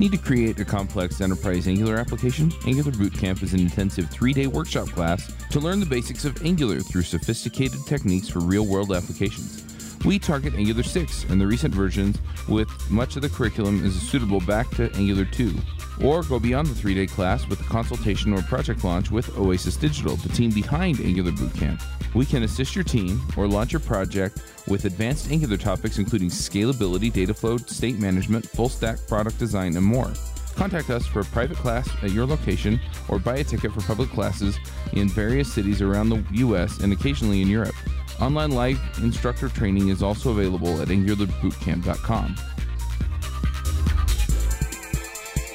Need to create a complex enterprise Angular application? Angular Bootcamp is an intensive 3-day workshop class to learn the basics of Angular through sophisticated techniques for real-world applications. We target Angular 6 and the recent versions, with much of the curriculum is suitable back to Angular 2. Or go beyond the 3-day class with a consultation or project launch with Oasis Digital, the team behind Angular Bootcamp. We can assist your team or launch your project with advanced Angular topics including scalability, data flow, state management, full stack product design, and more. Contact us for a private class at your location or buy a ticket for public classes in various cities around the US and occasionally in Europe. Online live instructor training is also available at angularbootcamp.com.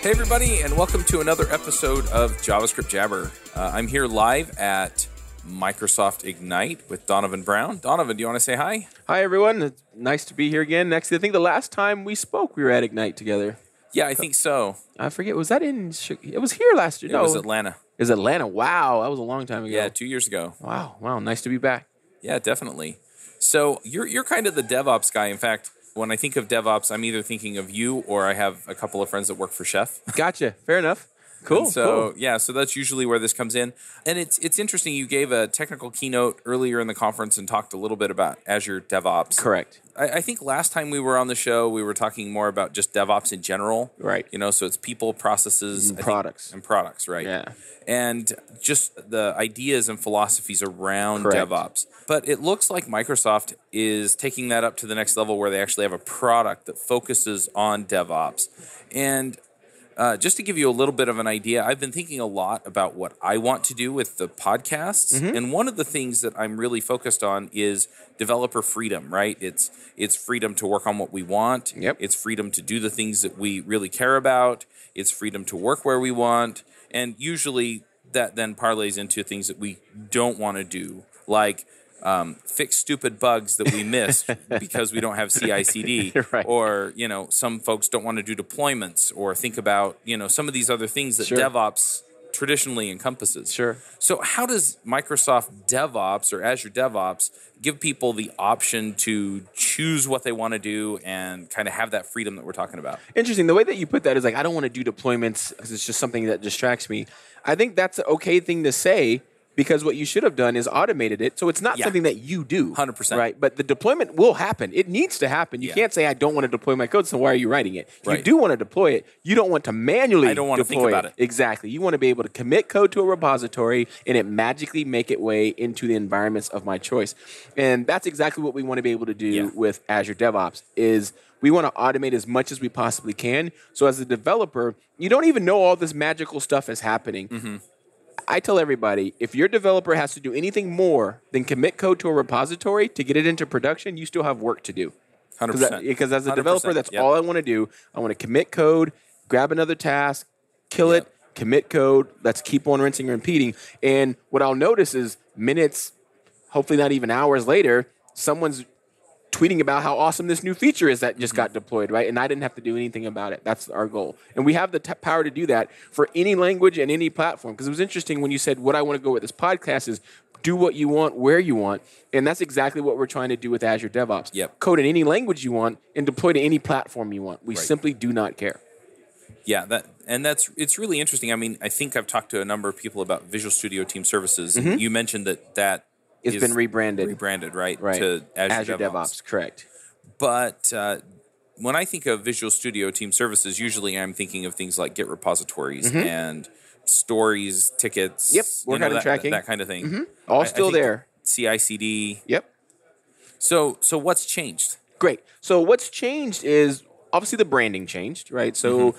Hey everybody, and welcome to another episode of JavaScript Jabber. I'm here live at Microsoft Ignite with Donovan Brown. Donovan, do you want to say hi? Hi everyone, it's nice to be here again. I think the last time we spoke, we were at Ignite together. Yeah, I think so. I forget, was that in, it was here last year. No, it was Atlanta. It was Atlanta, wow, that was a long time ago. Yeah, 2 years ago. Wow, nice to be back. Yeah, definitely. So you're kind of the DevOps guy. In fact, when I think of DevOps, I'm either thinking of you or I have a couple of friends that work for Chef. Gotcha. Fair enough. Cool. And so yeah, so that's usually where this comes in. And it's interesting. You gave a technical keynote earlier in the conference and talked a little bit about Azure DevOps. Correct. I think last time we were on the show, we were talking more about just DevOps in general. Right. You know, so it's people, processes, and products. Right. Yeah. And just the ideas and philosophies around DevOps. But it looks like Microsoft is taking that up to the next level where they actually have a product that focuses on DevOps. And just to give you a little bit of an idea, I've been thinking a lot about what I want to do with the podcasts. Mm-hmm. And one of the things that I'm really focused on is developer freedom, right? It's freedom to work on what we want. Yep. It's freedom to do the things that we really care about. It's freedom to work where we want. And usually that then parlays into things that we don't want to do, like fix stupid bugs that we missed because we don't have CI/CD, right. Or some folks don't want to do deployments or think about some of these other things that DevOps traditionally encompasses. Sure. So how does Microsoft DevOps or Azure DevOps give people the option to choose what they want to do and kind of have that freedom that we're talking about? Interesting. The way that you put that is like, I don't want to do deployments because it's just something that distracts me. I think that's an okay thing to say, because what you should have done is automated it. So it's not something that you do. 100%. Right? But the deployment will happen. It needs to happen. You can't say, I don't want to deploy my code, so why are you writing it? Right. You do want to deploy it. You don't want to manually deploy it. I don't want to think about it. Exactly. You want to be able to commit code to a repository and it magically make its way into the environments of my choice. And that's exactly what we want to be able to do with Azure DevOps is we want to automate as much as we possibly can. So as a developer, you don't even know all this magical stuff is happening. Mm-hmm. I tell everybody, if your developer has to do anything more than commit code to a repository to get it into production, you still have work to do. 100%. Because as a developer, that's all I want to do. I want to commit code, grab another task, kill it, commit code. Let's keep on rinsing and repeating. And what I'll notice is minutes, hopefully not even hours later, someone's tweeting about how awesome this new feature is that just got deployed, right? And I didn't have to do anything about it. That's our goal. And we have the power to do that for any language and any platform. Because it was interesting when you said, what I want to go with this podcast is do what you want, where you want. And that's exactly what we're trying to do with Azure DevOps. Yep. Code in any language you want and deploy to any platform you want. We simply do not care. Yeah, it's really interesting. I mean, I think I've talked to a number of people about Visual Studio Team Services. Mm-hmm. And you mentioned that it's been rebranded. Rebranded, right? To Azure DevOps, correct. But when I think of Visual Studio Team Services, usually I'm thinking of things like Git repositories and stories, tickets. Yep, workout tracking. That kind of thing. Mm-hmm. All still there. CI/CD. Yep. So what's changed? Great. So what's changed is obviously the branding changed, right? So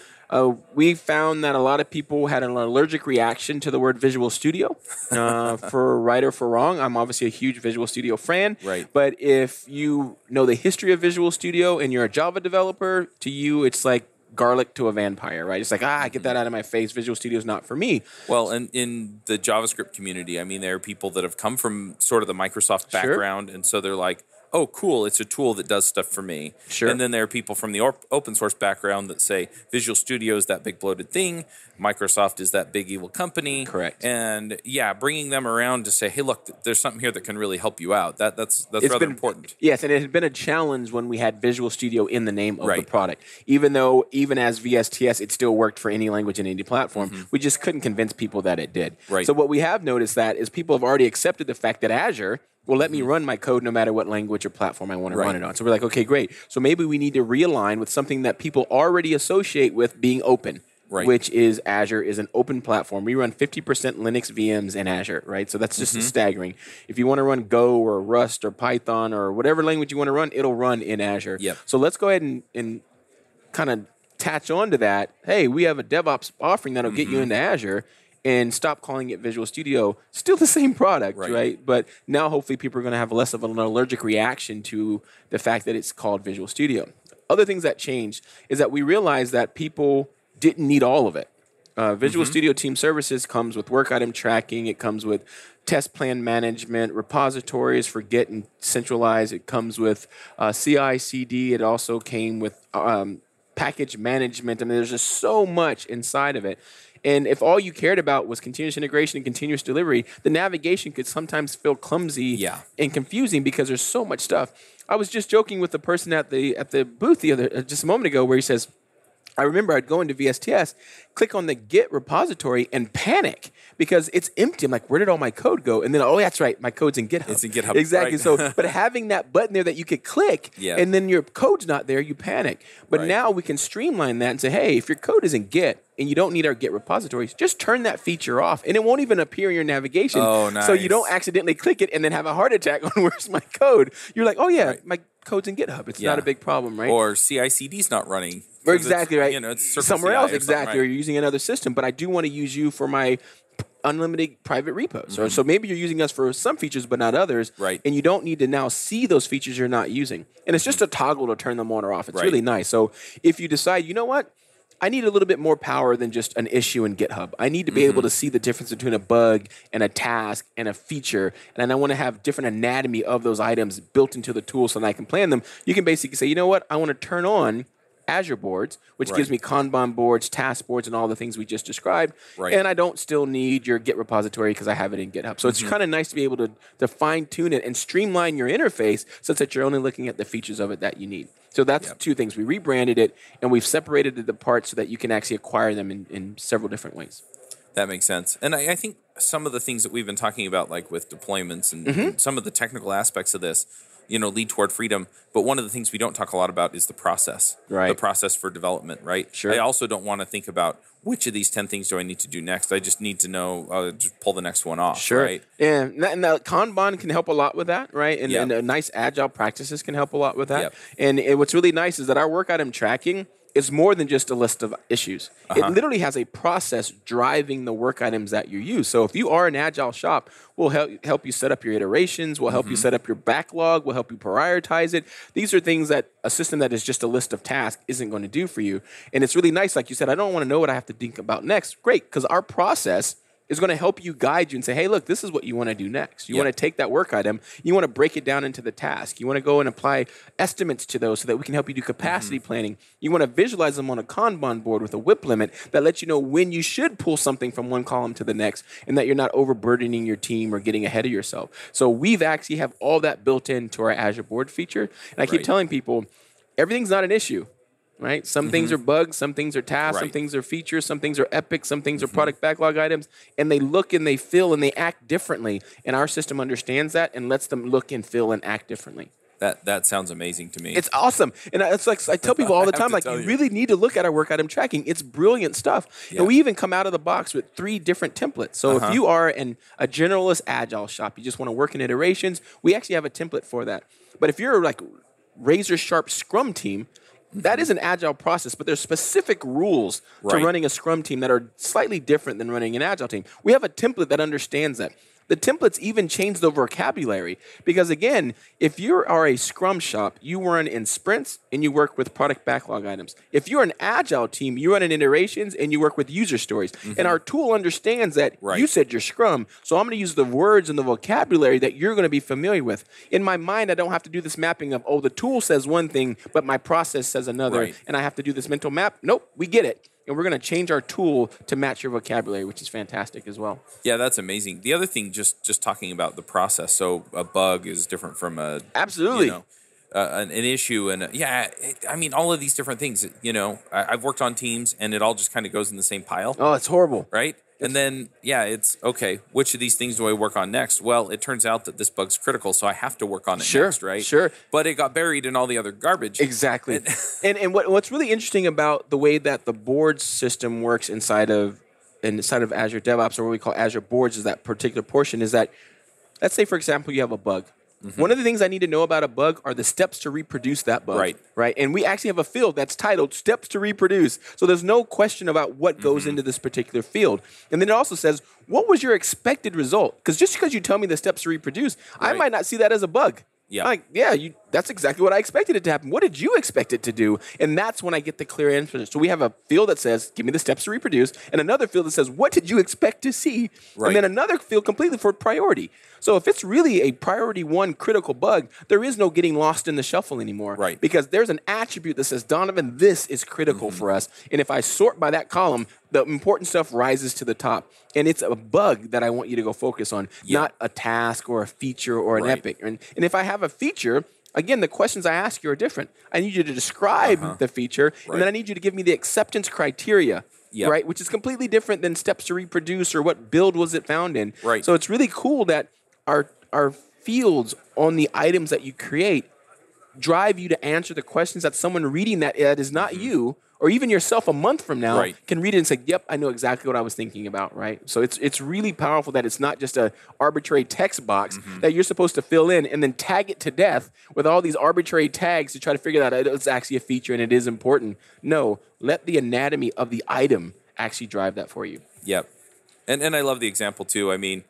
we found that a lot of people had an allergic reaction to the word Visual Studio, for right or for wrong. I'm obviously a huge Visual Studio fan, right. But if you know the history of Visual Studio and you're a Java developer, to you it's like garlic to a vampire, right? It's like, get that out of my face. Visual Studio's not for me. Well, and in the JavaScript community, I mean, there are people that have come from sort of the Microsoft background, and so they're like, oh, cool, it's a tool that does stuff for me. Sure. And then there are people from the open source background that say Visual Studio is that big bloated thing. Microsoft is that big evil company. Correct. And, yeah, bringing them around to say, hey, look, there's something here that can really help you out. That's rather important. Yes, and it had been a challenge when we had Visual Studio in the name of the product. Even as VSTS, it still worked for any language and any platform. Mm-hmm. We just couldn't convince people that it did. Right. So what we have noticed that is people have already accepted the fact that Azure will let me run my code no matter what language or platform I want to run it on. So we're like, okay, great. So maybe we need to realign with something that people already associate with being open. Right. Which is Azure is an open platform. We run 50% Linux VMs in Azure, right? So that's just staggering. If you want to run Go or Rust or Python or whatever language you want to run, it'll run in Azure. Yep. So let's go ahead and kind of attach on to that. Hey, we have a DevOps offering that'll get you into Azure, and stop calling it Visual Studio. Still the same product, right? But now hopefully people are going to have less of an allergic reaction to the fact that it's called Visual Studio. Other things that changed is that we realized that people didn't need all of it. Visual Studio Team Services comes with work item tracking. It comes with test plan management, repositories for Git and centralized. It comes with CI/CD. It also came with package management. I mean, there's just so much inside of it. And if all you cared about was continuous integration and continuous delivery, the navigation could sometimes feel clumsy and confusing because there's so much stuff. I was just joking with the person at the booth just a moment ago where he says, I remember I'd go into VSTS, click on the Git repository, and panic because it's empty. I'm like, where did all my code go? And then, oh, that's right, my code's in GitHub. It's in GitHub. Exactly. Right. So, but having that button there that you could click, and then your code's not there, you panic. But now we can streamline that and say, hey, if your code is in Git and you don't need our Git repositories, just turn that feature off, and it won't even appear in your navigation. Oh, nice. So you don't accidentally click it and then have a heart attack on where's my code. You're like, oh, yeah, my code's in GitHub. It's not a big problem, right? Or CI/CD's not running. Or exactly right. You know, it's somewhere else. Exactly. Right. Or you're using another system, but I do want to use you for my unlimited private repos. Mm-hmm. So maybe you're using us for some features, but not others. Right. And you don't need to now see those features you're not using. And it's just a toggle to turn them on or off. It's really nice. So if you decide, you know what? I need a little bit more power than just an issue in GitHub. I need to be able to see the difference between a bug and a task and a feature, and I want to have different anatomy of those items built into the tool so that I can plan them. You can basically say, you know what? I want to turn on Azure Boards, which gives me Kanban boards, task boards, and all the things we just described. Right. And I don't still need your Git repository because I have it in GitHub. So it's kind of nice to be able to fine-tune it and streamline your interface such that you're only looking at the features of it that you need. So that's two things. We rebranded it, and we've separated the parts so that you can actually acquire them in several different ways. That makes sense. And I think some of the things that we've been talking about, like with deployments and some of the technical aspects of this, you know, lead toward freedom. But one of the things we don't talk a lot about is the process, right? The process for development, right? Sure. I also don't want to think about which of these 10 things do I need to do next. I just need to know, just pull the next one off, right? Yeah, and the Kanban can help a lot with that, right? And, and nice agile practices can help a lot with that. Yep. And what's really nice is that our work item tracking is more than just a list of issues. It literally has a process driving the work items that you use. So if you are an agile shop, we'll help you set up your iterations, we'll help you set up your backlog, we'll help you prioritize it. These are things that a system that is just a list of tasks isn't going to do for you. And it's really nice, like you said, I don't want to know what I have to think about next. Great, because our process is going to help you, guide you, and say, hey, look, this is what you want to do next. You want to take that work item, you want to break it down into the task. You want to go and apply estimates to those so that we can help you do capacity planning. You want to visualize them on a Kanban board with a WIP limit that lets you know when you should pull something from one column to the next and that you're not overburdening your team or getting ahead of yourself. So we've actually have all that built into our Azure Board feature. And I keep telling people, everything's not an issue. Right? Some things are bugs, some things are tasks, some things are features, some things are epics, some things are product backlog items, and they look and they feel and they act differently. And our system understands that and lets them look and feel and act differently. That sounds amazing to me. It's awesome. And it's like I tell people all the time, like, you really need to look at our work item tracking. It's brilliant stuff. Yeah. And we even come out of the box with 3 different templates. So if you are a generalist agile shop, you just want to work in iterations, we actually have a template for that. But if you're like razor sharp Scrum team, that is an agile process, but there's specific rules to running a Scrum team that are slightly different than running an agile team. We have a template that understands that. The templates even change the vocabulary because, again, if you are a Scrum shop, you run in sprints and you work with product backlog items. If you're an Agile team, you run in iterations and you work with user stories. Mm-hmm. And our tool understands that you said you're Scrum, so I'm going to use the words and the vocabulary that you're going to be familiar with. In my mind, I don't have to do this mapping of, oh, the tool says one thing, but my process says another, and I have to do this mental map. Nope, we get it. And we're going to change our tool to match your vocabulary, which is fantastic as well. Yeah, that's amazing. The other thing, just talking about the process, so a bug is different from a you know, an issue, and I mean, all of these different things. You know, I've worked on teams, and it all just kind of goes in the same pile. Oh, it's horrible, right? And then, yeah, it's, okay, which of these things do I work on next? Well, it turns out that this bug's critical, so I have to work on it next, right? Sure. But it got buried in all the other garbage. Exactly. And what's really interesting about the way that the board system works inside of Azure DevOps, or what we call Azure Boards, is that particular portion is that, let's say, for example, you have a bug. Mm-hmm. One of the things I need to know about a bug are the steps to reproduce that bug, right? And we actually have a field that's titled Steps to Reproduce. So there's no question about what goes into this particular field. And then it also says, what was your expected result? Because just because you tell me the steps to reproduce, I might not see that as a bug. Yeah. Like, yeah, that's exactly what I expected it to happen. What did you expect it to do? And that's when I get the clear answer. So we have a field that says, give me the steps to reproduce, and another field that says, what did you expect to see? Right. And then another field completely for priority. So if it's really a priority one critical bug, there is no getting lost in the shuffle anymore. Right. Because there's an attribute that says, Donovan, this is critical for us. And if I sort by that column, the important stuff rises to the top. And it's a bug that I want you to go focus on, not a task or a feature or an epic. And if I have a feature, again, the questions I ask you are different. I need you to describe the feature, and then I need you to give me the acceptance criteria, right? Which is completely different than steps to reproduce or what build was it found in. Right. So it's really cool that our fields on the items that you create drive you to answer the questions that someone reading that is not you, or even yourself a month from now, can read it and say, yep, I know exactly what I was thinking about, right? So it's really powerful that it's not just an arbitrary text box that you're supposed to fill in and then tag it to death with all these arbitrary tags to try to figure out it's actually a feature and it is important. No, let the anatomy of the item actually drive that for you. Yep. And I love the example too. I mean,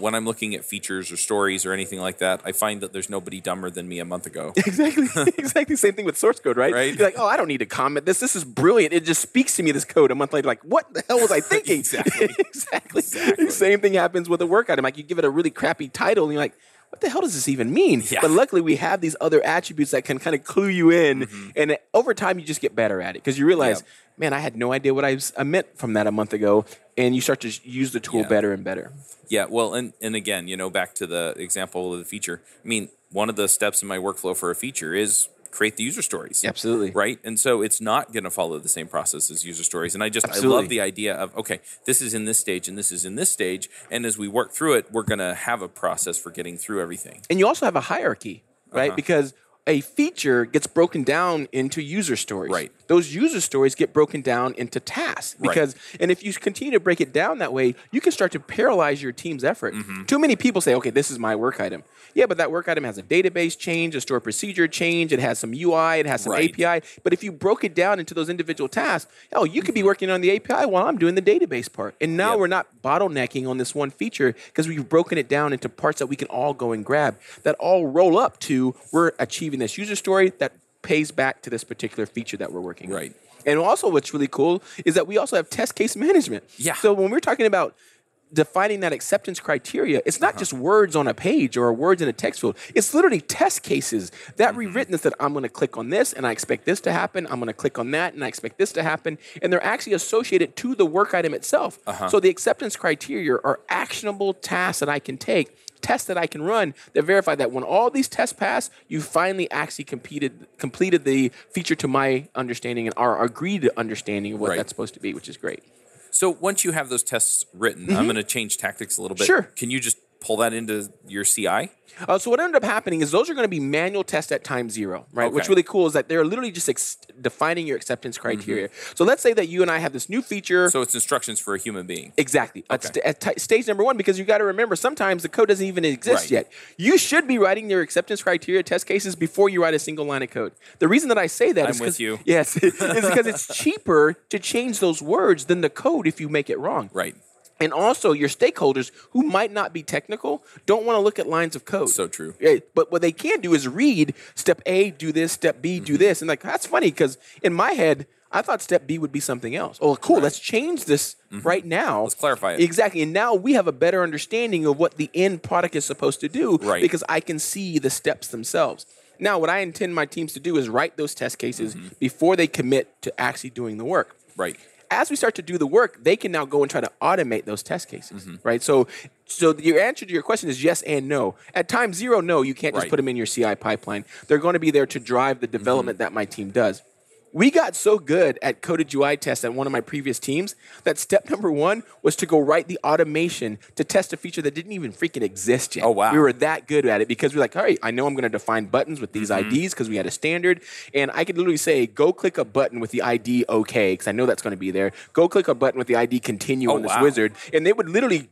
when I'm looking at features or stories or anything like that, I find that there's nobody dumber than me a month ago. Exactly. Same thing with source code, right? You're like, oh, I don't need to comment this. This is brilliant. It just speaks to me, this code. A month later, like, what the hell was I thinking? Exactly. Same thing happens with a work item. Like, you give it a really crappy title, and you're like, what the hell does this even mean? Yeah. But luckily, we have these other attributes that can kind of clue you in. And over time, you just get better at it because you realize, man, I had no idea what I meant from that a month ago. And you start to use the tool better and better. Yeah, well, and again, you know, back to the example of the feature. I mean, one of the steps in my workflow for a feature is create the user stories. Absolutely. Right? And so it's not going to follow the same process as user stories. And I love the idea of, okay, this is in this stage and this is in this stage. And as we work through it, we're going to have a process for getting through everything. And you also have a hierarchy, right? Because a feature gets broken down into user stories. Right. Those user stories get broken down into tasks. Because, and if you continue to break it down that way, you can start to paralyze your team's effort. Too many people say, okay, this is my work item. Yeah, but that work item has a database change, a stored procedure change, it has some UI, it has some API. But if you broke it down into those individual tasks, oh, you could be working on the API while I'm doing the database part. And now we're not bottlenecking on this one feature because we've broken it down into parts that we can all go and grab that all roll up to we're achieving this user story that pays back to this particular feature that we're working on. Right. And also what's really cool is that we also have test case management. Yeah. So when we're talking about defining that acceptance criteria, it's not just words on a page or words in a text field. It's literally test cases that rewritteness that I'm going to click on this and I expect this to happen. I'm going to click on that and I expect this to happen. And they're actually associated to the work item itself. So the acceptance criteria are actionable tasks that I can take, tests that I can run that verify that when all these tests pass, you finally actually completed the feature to my understanding and our agreed understanding of what that's supposed to be, which is great. So once you have those tests written, I'm going to change tactics a little bit. Sure. Can you just pull that into your CI? So what ended up happening is those are going to be manual tests at time zero, right? Okay. What's really cool is that they're literally just defining your acceptance criteria. So let's say that you and I have this new feature. So it's instructions for a human being. Exactly. Okay. At stage number one, because you got to remember, sometimes the code doesn't even exist yet. You should be writing your acceptance criteria test cases before you write a single line of code. The reason that I say that is with you. Yes, is because it's cheaper to change those words than the code if you make it wrong. Right. And also, your stakeholders who might not be technical don't want to look at lines of code. So true. Yeah, but what they can do is read step A, do this, step B, do this. And like, that's funny because in my head, I thought step B would be something else. Oh, cool. Right. Let's change this right now. Let's clarify it. Exactly. And now we have a better understanding of what the end product is supposed to do because I can see the steps themselves. Now, what I intend my teams to do is write those test cases before they commit to actually doing the work. Right. As we start to do the work, they can now go and try to automate those test cases, right? So your answer to your question is yes and no. At time zero, no, you can't just put them in your CI pipeline. They're going to be there to drive the development that my team does. We got so good at coded UI tests at one of my previous teams that step number one was to go write the automation to test a feature that didn't even freaking exist yet. Oh, wow. We were that good at it because we're like, all right, I know I'm going to define buttons with these IDs because we had a standard. And I could literally say, go click a button with the ID OK because I know that's going to be there. Go click a button with the ID continue on this wizard. And they would literally,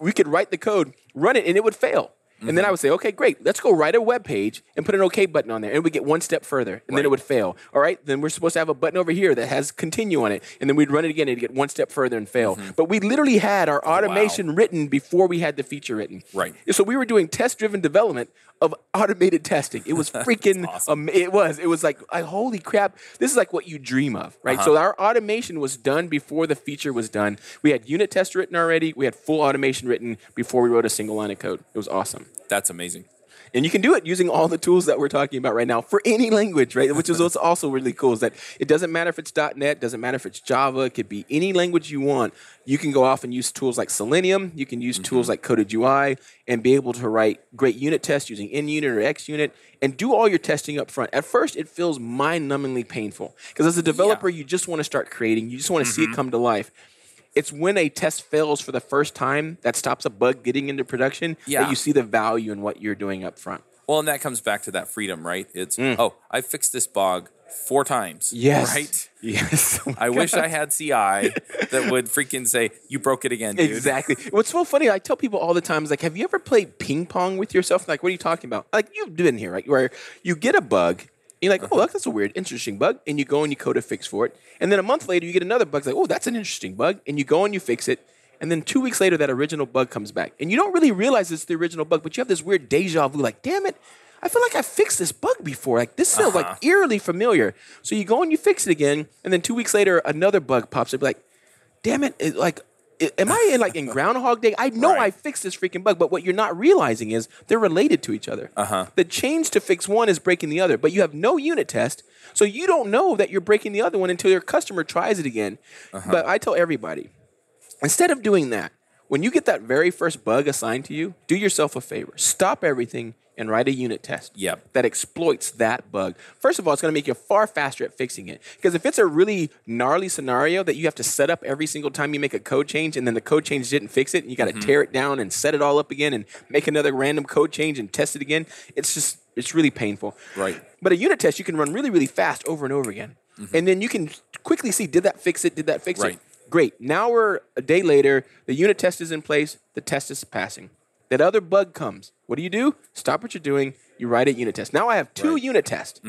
we could write the code, run it, and it would fail. And then I would say, okay, great. Let's go write a web page and put an OK button on there. And we get one step further. And then it would fail. All right, then we're supposed to have a button over here that has continue on it. And then we'd run it again and get one step further and fail. But we literally had our automation written before we had the feature written. Right. So we were doing test-driven development of automated testing. It was freaking awesome. It was like, holy crap. This is like what you dream of, right? So our automation was done before the feature was done. We had unit tests written already. We had full automation written before we wrote a single line of code. It was awesome. That's amazing. And you can do it using all the tools that we're talking about right now for any language, right? Which is what's also really cool is that it doesn't matter if it's .NET, doesn't matter if it's Java, it could be any language you want. You can go off and use tools like Selenium, you can use tools like Coded UI, and be able to write great unit tests using NUnit or XUnit, and do all your testing up front. At first, it feels mind-numbingly painful, because as a developer, you just want to start creating, you just want to see it come to life. It's when a test fails for the first time that stops a bug getting into production that you see the value in what you're doing up front. Well, and that comes back to that freedom, right? It's, oh, I fixed this bug 4 times. Yes. Right? Yes. Oh I wish I had CI that would freaking say, you broke it again, dude. Exactly. What's so funny, I tell people all the time, is like, have you ever played ping pong with yourself? Like, what are you talking about? Like, you've been here, right? Where you get a bug. And you're like, oh, that's a weird, interesting bug. And you go and you code a fix for it. And then a month later, you get another bug. It's like, oh, that's an interesting bug. And you go and you fix it. And then 2 weeks later, that original bug comes back. And you don't really realize it's the original bug, but you have this weird deja vu, like, damn it, I feel like I fixed this bug before. Like, this sounds like eerily familiar. So you go and you fix it again. And then 2 weeks later, another bug pops up. Like, damn it, am I in Groundhog Day? I know I fixed this freaking bug, but what you're not realizing is they're related to each other. The change to fix one is breaking the other, but you have no unit test, so you don't know that you're breaking the other one until your customer tries it again. But I tell everybody, instead of doing that, when you get that very first bug assigned to you, do yourself a favor. Stop everything and write a unit test that exploits that bug. First of all, it's going to make you far faster at fixing it. Because if it's a really gnarly scenario that you have to set up every single time you make a code change and then the code change didn't fix it and you got to tear it down and set it all up again and make another random code change and test it again, it's really painful. Right. But a unit test you can run really, really fast over and over again. And then you can quickly see, did that fix it? Did that fix it? Great. Now we're a day later. The unit test is in place. The test is passing. That other bug comes. What do? Stop what you're doing. You write a unit test. Now I have 2 unit tests.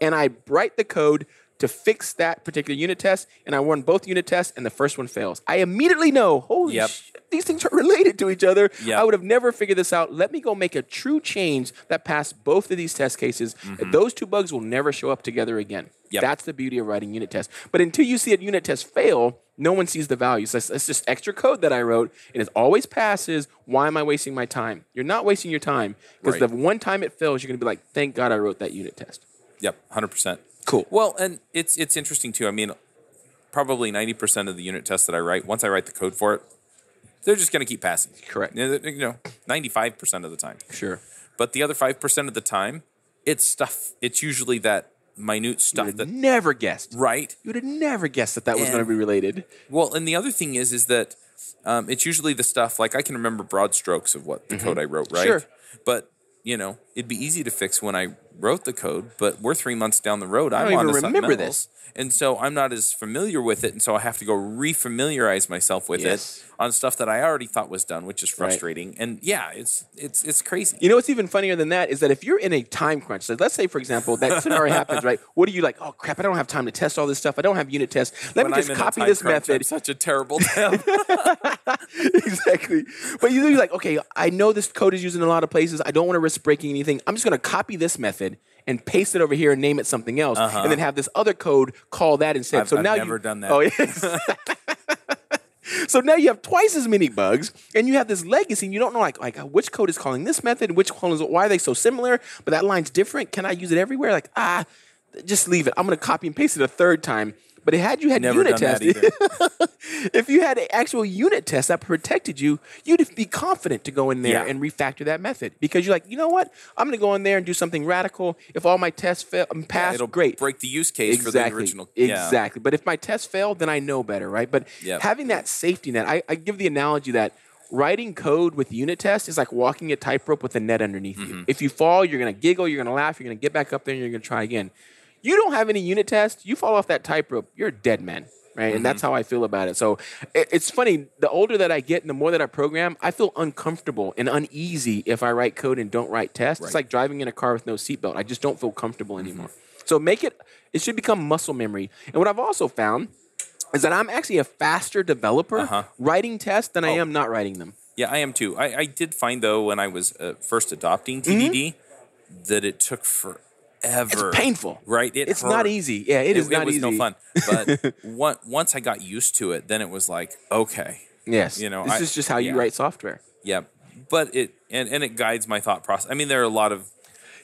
And I write the code to fix that particular unit test. And I run both unit tests, and the first one fails. I immediately know, holy shit, these things are related to each other. I would have never figured this out. Let me go make a true change that passed both of these test cases. And those 2 bugs will never show up together again. That's the beauty of writing unit tests. But until you see a unit test fail, no one sees the value. So it's just extra code that I wrote, and it always passes. Why am I wasting my time? You're not wasting your time because the one time it fails, you're going to be like, thank God I wrote that unit test. 100%. Cool. Well, and it's interesting, too. I mean, probably 90% of the unit tests that I write, once I write the code for it, they're just going to keep passing. Correct. You know, 95% of the time. Sure. But the other 5% of the time, it's stuff. It's usually that minute stuff that you would have never guessed. Right. You would have never guessed that was going to be related. Well, and the other thing is that it's usually the stuff, like I can remember broad strokes of what the code I wrote, right? Sure. But, you know, it'd be easy to fix when I wrote the code, but we're 3 months down the road. I don't even remember this. And so I'm not as familiar with it, and so I have to go re-familiarize myself with it on stuff that I already thought was done, which is frustrating. Right. And yeah, it's crazy. You know what's even funnier than that is that if you're in a time crunch, so let's say, for example, that scenario happens, right? What are you like, oh, crap, I don't have time to test all this stuff. I don't have unit tests. Let me just copy this method. I'm such a terrible temp. Exactly. But you're like, okay, I know this code is used in a lot of places. I don't want to risk breaking anything. I'm just going to copy this method and paste it over here and name it something else, and then have this other code call that instead. I've never done that. Oh, yeah. So now you have twice as many bugs, and you have this legacy, and you don't know like which code is calling this method, which code is, why are they so similar? But that line's different. Can I use it everywhere? Like just leave it. I'm going to copy and paste it a third time. But had you had unit tests, if you had an actual unit test that protected you, you'd be confident to go in there and refactor that method because you're like, you know what? I'm going to go in there and do something radical. If all my tests fail, pass, it'll great. Break the use case for the original. Exactly. But if my tests fail, then I know better, right? But having that safety net, I give the analogy that writing code with unit tests is like walking a tightrope with a net underneath you. If you fall, you're going to giggle, you're going to laugh, you're going to get back up there, and you're going to try again. You don't have any unit tests. You fall off that tightrope. You're a dead man, right? And that's how I feel about it. So it's funny. The older that I get and the more that I program, I feel uncomfortable and uneasy if I write code and don't write tests. Right. It's like driving in a car with no seatbelt. I just don't feel comfortable anymore. So it should become muscle memory. And what I've also found is that I'm actually a faster developer writing tests than I am not writing them. Yeah, I am too. I did find, though, when I was first adopting TDD, that it took forever. It's painful. Right? It's not easy. Yeah, it is not easy. It was no fun. But once I got used to it, then it was like, okay. Yes. You know, this is just how you write software. Yeah. But it guides my thought process. I mean, there are a lot of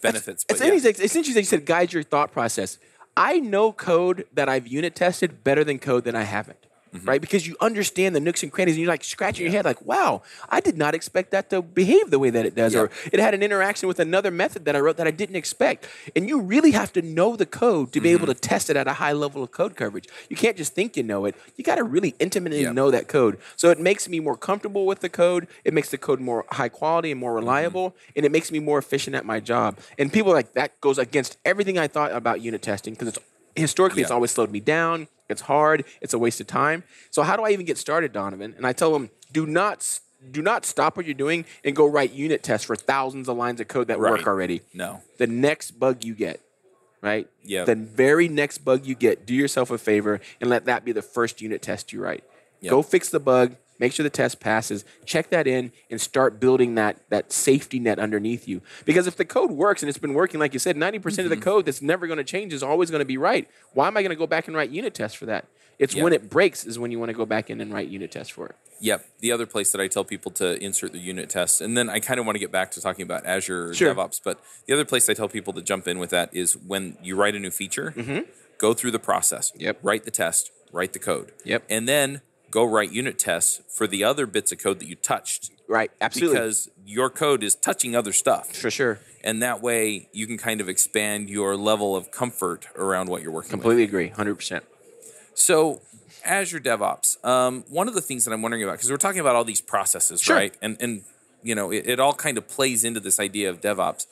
benefits. It's interesting you said guide your thought process. I know code that I've unit tested better than code that I haven't. Right? Because you understand the nooks and crannies and you're like scratching your head like, wow, I did not expect that to behave the way that it does. Or it had an interaction with another method that I wrote that I didn't expect. And you really have to know the code to be able to test it at a high level of code coverage. You can't just think you know it. You got to really intimately know that code. So it makes me more comfortable with the code. It makes the code more high quality and more reliable. And it makes me more efficient at my job. And people are like, that goes against everything I thought about unit testing because historically it's always slowed me down. It's hard. It's a waste of time. So how do I even get started, Donovan? And I tell them, do not stop what you're doing and go write unit tests for thousands of lines of code that work already. No. The next bug you get, right? Yeah. The very next bug you get, do yourself a favor and let that be the first unit test you write. Yep. Go fix the bug. Make sure the test passes, check that in, and start building that safety net underneath you. Because if the code works and it's been working, like you said, 90% of the code that's never going to change is always going to be right. Why am I going to go back and write unit tests for that? It's when it breaks is when you want to go back in and write unit tests for it. Yep. The other place that I tell people to insert the unit tests, and then I kind of want to get back to talking about Azure DevOps, but the other place I tell people to jump in with that is when you write a new feature, go through the process. Yep. Write the test, write the code. Yep. And then go write unit tests for the other bits of code that you touched. Right, absolutely. Because your code is touching other stuff. For sure. And that way you can kind of expand your level of comfort around what you're working with. Completely agree, 100%. So Azure DevOps, one of the things that I'm wondering about, because we're talking about all these processes, right? And you know, it all kind of plays into this idea of DevOps.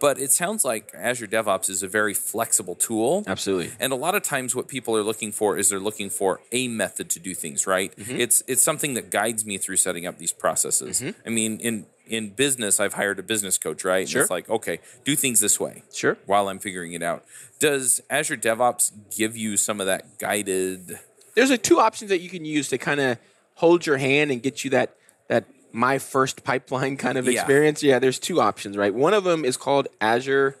But it sounds like Azure DevOps is a very flexible tool. Absolutely. And a lot of times what people are looking for is they're looking for a method to do things, right? It's something that guides me through setting up these processes. I mean, in business, I've hired a business coach, right? Sure. And it's like, okay, do things this way. Sure. While I'm figuring it out. Does Azure DevOps give you some of that guided? There's two options that you can use to kind of hold your hand and get you that my first pipeline kind of experience. Yeah, there's two options, right? One of them is called Azure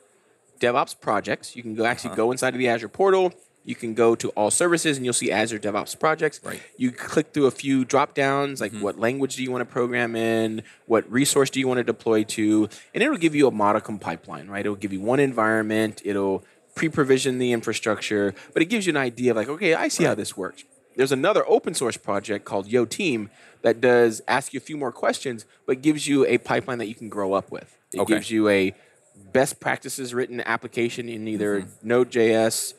DevOps Projects. You can go go inside of the Azure portal. You can go to all services, and you'll see Azure DevOps Projects. Right. You click through a few drop-downs, like what language do you want to program in, what resource do you want to deploy to, and it'll give you a modicum pipeline, right? It'll give you one environment. It'll pre-provision the infrastructure, but it gives you an idea of like, okay, I see how this works. There's another open source project called Yo Team that does ask you a few more questions, but gives you a pipeline that you can grow up with. It gives you a best practices written application in either Node.js,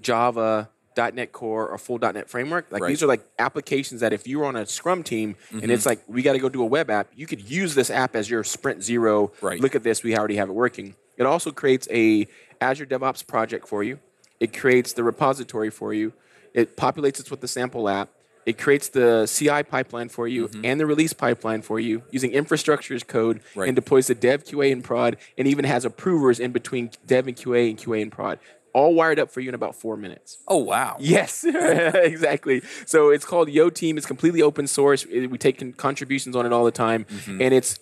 Java, .NET Core, or full .NET framework. Like these are like applications that if you were on a Scrum team and it's like, we got to go do a web app, you could use this app as your sprint zero. Right. Look at this, we already have it working. It also creates a Azure DevOps project for you. It creates the repository for you. It populates it with the sample app. It creates the CI pipeline for you and the release pipeline for you using infrastructure as code and deploys the dev, QA, and prod, and even has approvers in between dev and QA and prod. All wired up for you in about 4 minutes. Oh, wow. Yes, exactly. So it's called Yo Team. It's completely open source. We take contributions on it all the time. And it's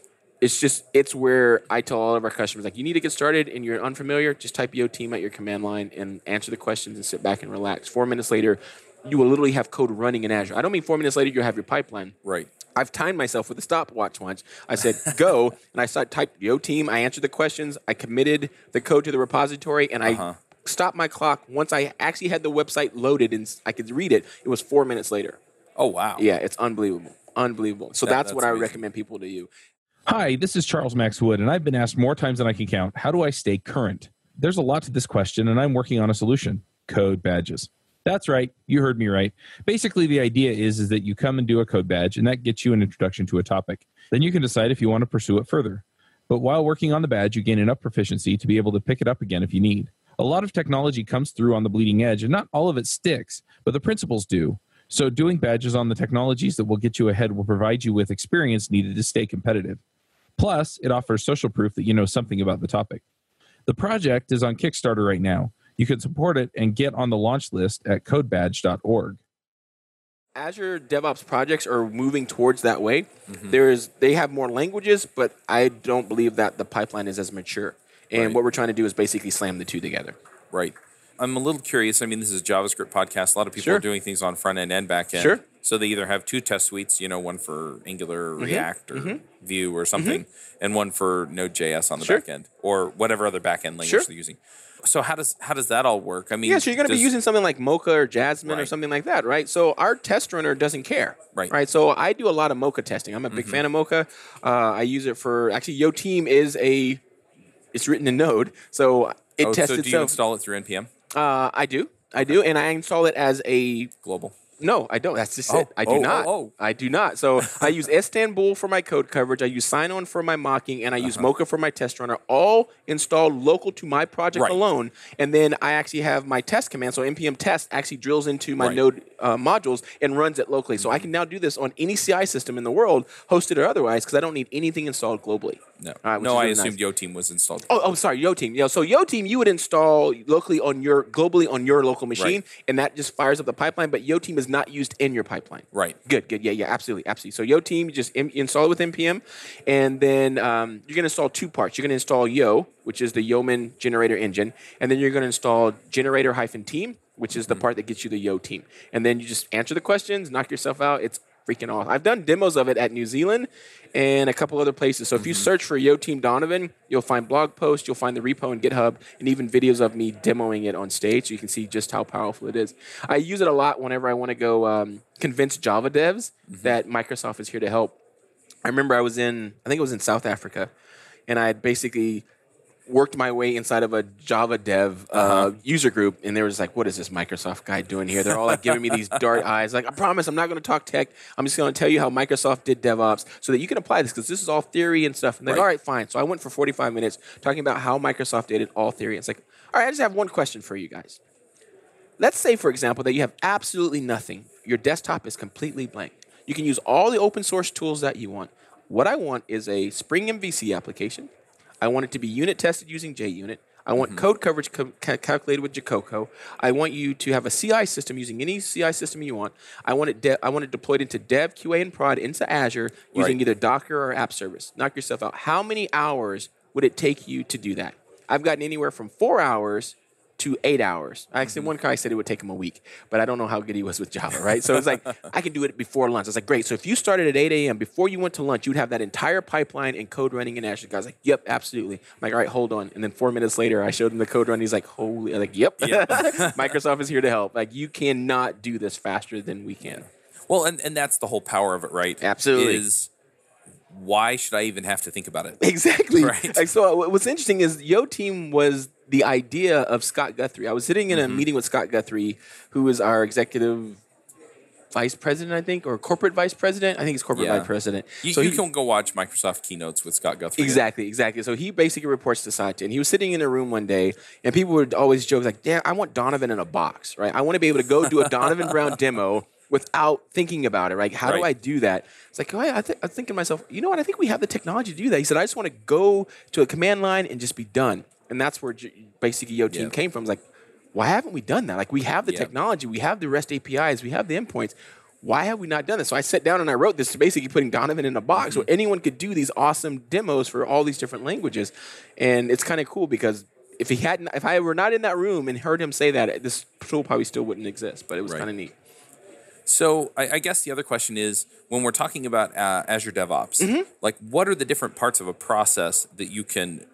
where I tell all of our customers, like, you need to get started and you're unfamiliar, just type Yo Team at your command line and answer the questions and sit back and relax. 4 minutes later, you will literally have code running in Azure. I don't mean 4 minutes later you'll have your pipeline. Right. I've timed myself with a stopwatch once. I said, go, and I typed Yo Team. I answered the questions. I committed the code to the repository, and I stopped my clock. Once I actually had the website loaded and I could read it, it was 4 minutes later. Oh, wow. Yeah, it's unbelievable. Unbelievable. So that's what amazing. I recommend people to you. Hi, this is Charles Maxwood, and I've been asked more times than I can count, how do I stay current? There's a lot to this question, and I'm working on a solution, code badges. That's right. You heard me right. Basically, the idea is that you come and do a code badge, and that gets you an introduction to a topic. Then you can decide if you want to pursue it further. But while working on the badge, you gain enough proficiency to be able to pick it up again if you need. A lot of technology comes through on the bleeding edge, and not all of it sticks, but the principles do. So doing badges on the technologies that will get you ahead will provide you with experience needed to stay competitive. Plus, it offers social proof that you know something about the topic. The project is on Kickstarter right now. You can support it and get on the launch list at codebadge.org. Azure DevOps projects are moving towards that way. They have more languages, but I don't believe that the pipeline is as mature. And what we're trying to do is basically slam the two together. Right. I'm a little curious. I mean, this is a JavaScript podcast. A lot of people are doing things on front end and back end. So they either have two test suites, you know, one for Angular, React, or Vue or something, and one for Node.js on the back end or whatever other back end language they're using. So how does that all work? I mean, so you're going to be using something like Mocha or Jasmine or something like that, right? So our test runner doesn't care, right? So I do a lot of Mocha testing. I'm a big fan of Mocha. I use it for actually Yo Team it's written in Node, so it tests itself. So do you install it through NPM? I do, and I install it as a global. No, I don't. That's just it. I do not. So I use Istanbul for my code coverage. I use Sign-On for my mocking, and I use Mocha for my test runner, all installed local to my project alone. And then I actually have my test command. So NPM test actually drills into my Node modules and runs it locally. So I can now do this on any CI system in the world, hosted or otherwise, because I don't need anything installed globally. No, I really assumed Yo Team was installed. Oh, sorry, Yo Team. Yeah, so Yo Team, you would install locally globally on your local machine, and that just fires up the pipeline. But Yo Team is not used in your pipeline. Right. Good. Yeah, absolutely. So Yo Team, just install it with NPM, and then you're going to install two parts. You're going to install Yo, which is the Yeoman generator engine, and then you're going to install generator-team, which is the part that gets you the Yo Team. And then you just answer the questions, knock yourself out. It's freaking awesome. I've done demos of it at New Zealand and a couple other places. So if you search for Yo Team Donovan, you'll find blog posts, you'll find the repo in GitHub, and even videos of me demoing it on stage. So you can see just how powerful it is. I use it a lot whenever I want to go convince Java devs that Microsoft is here to help. I remember I think it was in South Africa, and I had basically worked my way inside of a Java dev user group, and they were just like, what is this Microsoft guy doing here? They're all like giving me these dart eyes. Like, I promise I'm not going to talk tech. I'm just going to tell you how Microsoft did DevOps so that you can apply this, because this is all theory and stuff. And they're like, all right, fine. So I went for 45 minutes talking about how Microsoft did it, all theory. It's like, all right, I just have one question for you guys. Let's say, for example, that you have absolutely nothing. Your desktop is completely blank. You can use all the open source tools that you want. What I want is a Spring MVC application. I want it to be unit tested using JUnit. I want code coverage calculated with Jacoco. I want you to have a CI system using any CI system you want. I want it deployed into dev, QA, and prod into Azure using either Docker or app service. Knock yourself out. How many hours would it take you to do that? I've gotten anywhere from 4 hours to 8 hours. Actually, one guy said it would take him a week, but I don't know how good he was with Java, right? So it's like, I can do it before lunch. I was like, great. So if you started at 8 a.m., before you went to lunch, you'd have that entire pipeline and code running in Azure. The guy's like, yep, absolutely. I'm like, all right, hold on. And then 4 minutes later, I showed him the code run. He's like, holy, I'm like, yep. Microsoft is here to help. Like, you cannot do this faster than we can. Well, and that's the whole power of it, right? Absolutely. Why should I even have to think about it? Exactly. Right? Like, so what's interesting is Yo Team was the idea of Scott Guthrie. I was sitting in a meeting with Scott Guthrie, who is our executive vice president, I think, or corporate vice president. I think he's corporate vice president. So you can go watch Microsoft keynotes with Scott Guthrie. Exactly. So he basically reports to Satya. And he was sitting in a room one day, and people would always joke, like, damn, I want Donovan in a box, right? I want to be able to go do a Donovan Brown demo without thinking about it, right? How do I do that? It's like, oh, I'm thinking to myself, you know what? I think we have the technology to do that. He said, I just want to go to a command line and just be done. And that's where basically Yo Team came from. It's like, why haven't we done that? Like, we have the technology, we have the REST APIs, we have the endpoints. Why have we not done this? So I sat down and I wrote this, basically putting Donovan in a box where anyone could do these awesome demos for all these different languages. And it's kind of cool because if I were not in that room and heard him say that, this tool probably still wouldn't exist. But it was kind of neat. So I guess the other question is, when we're talking about Azure DevOps, like, what are the different parts of a process that you can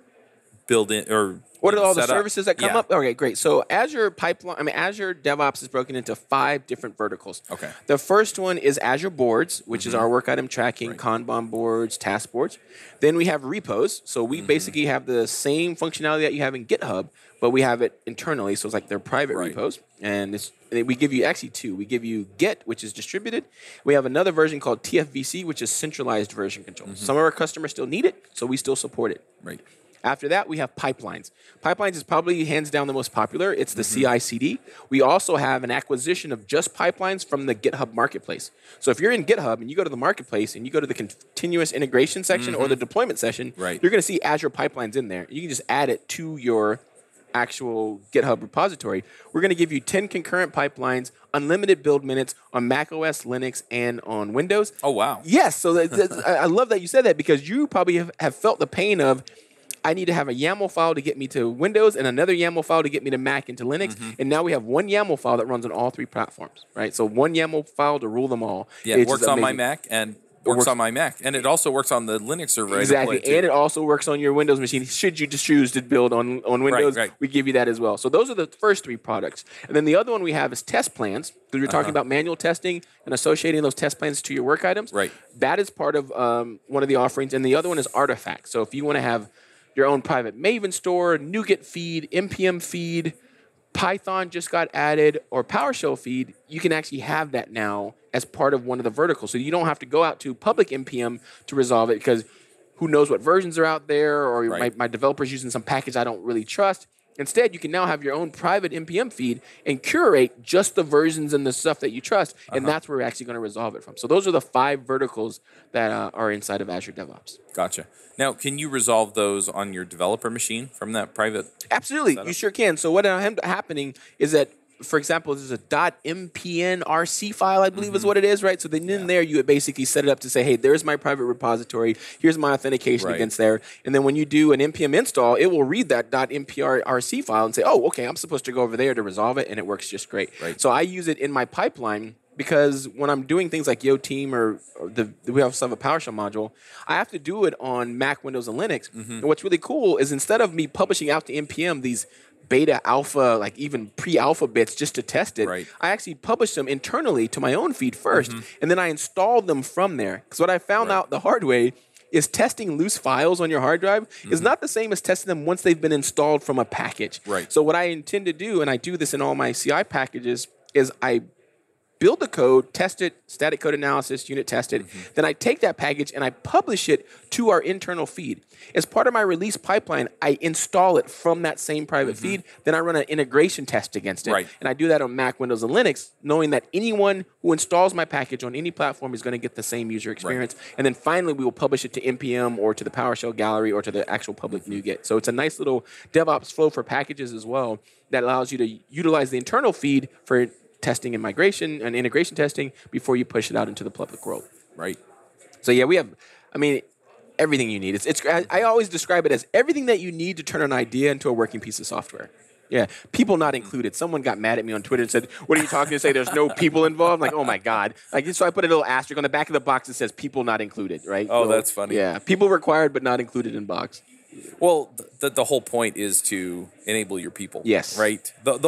build in, or what are all the services that come up? Okay, great. So Azure DevOps is broken into 5 different verticals. Okay. The first one is Azure Boards, which is our work item tracking, Kanban boards, task boards. Then we have repos. So we basically have the same functionality that you have in GitHub, but we have it internally. So it's like they're private repos. And we give you actually 2. We give you Git, which is distributed. We have another version called TFVC, which is centralized version control. Some of our customers still need it, so we still support it. Right. After that, we have pipelines. Pipelines is probably hands down the most popular. It's the CI/CD. We also have an acquisition of just pipelines from the GitHub marketplace. So if you're in GitHub and you go to the marketplace and you go to the continuous integration section or the deployment section, you're going to see Azure Pipelines in there. You can just add it to your actual GitHub repository. We're going to give you 10 concurrent pipelines, unlimited build minutes on Mac OS, Linux, and on Windows. Oh, wow. Yes. So I love that you said that, because you probably have felt the pain of, I need to have a YAML file to get me to Windows and another YAML file to get me to Mac and to Linux. And now we have one YAML file that runs on all 3 platforms, right? So one YAML file to rule them all. Yeah, it works on my Mac and works on my Mac. And it also works on the Linux server. Exactly. And it also works on your Windows machine, should you choose to build on Windows. Right. We give you that as well. So those are the first 3 products. And then the other one we have is test plans, because we're talking about manual testing and associating those test plans to your work items. Right. That is part of one of the offerings. And the other one is artifacts. So if you want to have your own private Maven store, NuGet feed, NPM feed, Python just got added, or PowerShell feed, you can actually have that now as part of one of the verticals. So you don't have to go out to public NPM to resolve it, because who knows what versions are out there, or my developer's using some package I don't really trust. Instead, you can now have your own private NPM feed and curate just the versions and the stuff that you trust, and that's where we're actually going to resolve it from. So those are the 5 verticals that are inside of Azure DevOps. Gotcha. Now, can you resolve those on your developer machine from that private? Absolutely. Setup? You sure can. So what ended up happening is that, for example, there's a .mpnrc file, I believe is what it is, right? So then in there, you would basically set it up to say, hey, there's my private repository. Here's my authentication against there. And then when you do an NPM install, it will read that .mprrc file and say, oh, okay, I'm supposed to go over there to resolve it, and it works just great. Right. So I use it in my pipeline, because when I'm doing things like Yo Team or we also have a PowerShell module, I have to do it on Mac, Windows, and Linux. And what's really cool is, instead of me publishing out to NPM these beta, alpha, like even pre-alpha bits just to test it, I actually published them internally to my own feed first, and then I installed them from there. Because what I found out the hard way is testing loose files on your hard drive is not the same as testing them once they've been installed from a package. So what I intend to do, and I do this in all my CI packages, is I build the code, test it, static code analysis, unit test it. Then I take that package and I publish it to our internal feed. As part of my release pipeline, I install it from that same private feed. Then I run an integration test against it. And I do that on Mac, Windows, and Linux, knowing that anyone who installs my package on any platform is going to get the same user experience. And then finally, we will publish it to NPM or to the PowerShell gallery or to the actual public NuGet. So it's a nice little DevOps flow for packages as well that allows you to utilize the internal feed for testing and migration and integration testing before you push it out into the public world. Right. So yeah, we have, I mean, everything you need. It's I always describe it as everything that you need to turn an idea into a working piece of software. Yeah, people not included. Someone got mad at me on Twitter and said, what are you talking to say there's no people involved? I'm like, oh my God. Like, so I put a little asterisk on the back of the box that says people not included, right? Oh, that's funny. Yeah, people required but not included in box. Well, the whole point is to enable your people. Yes. Right? The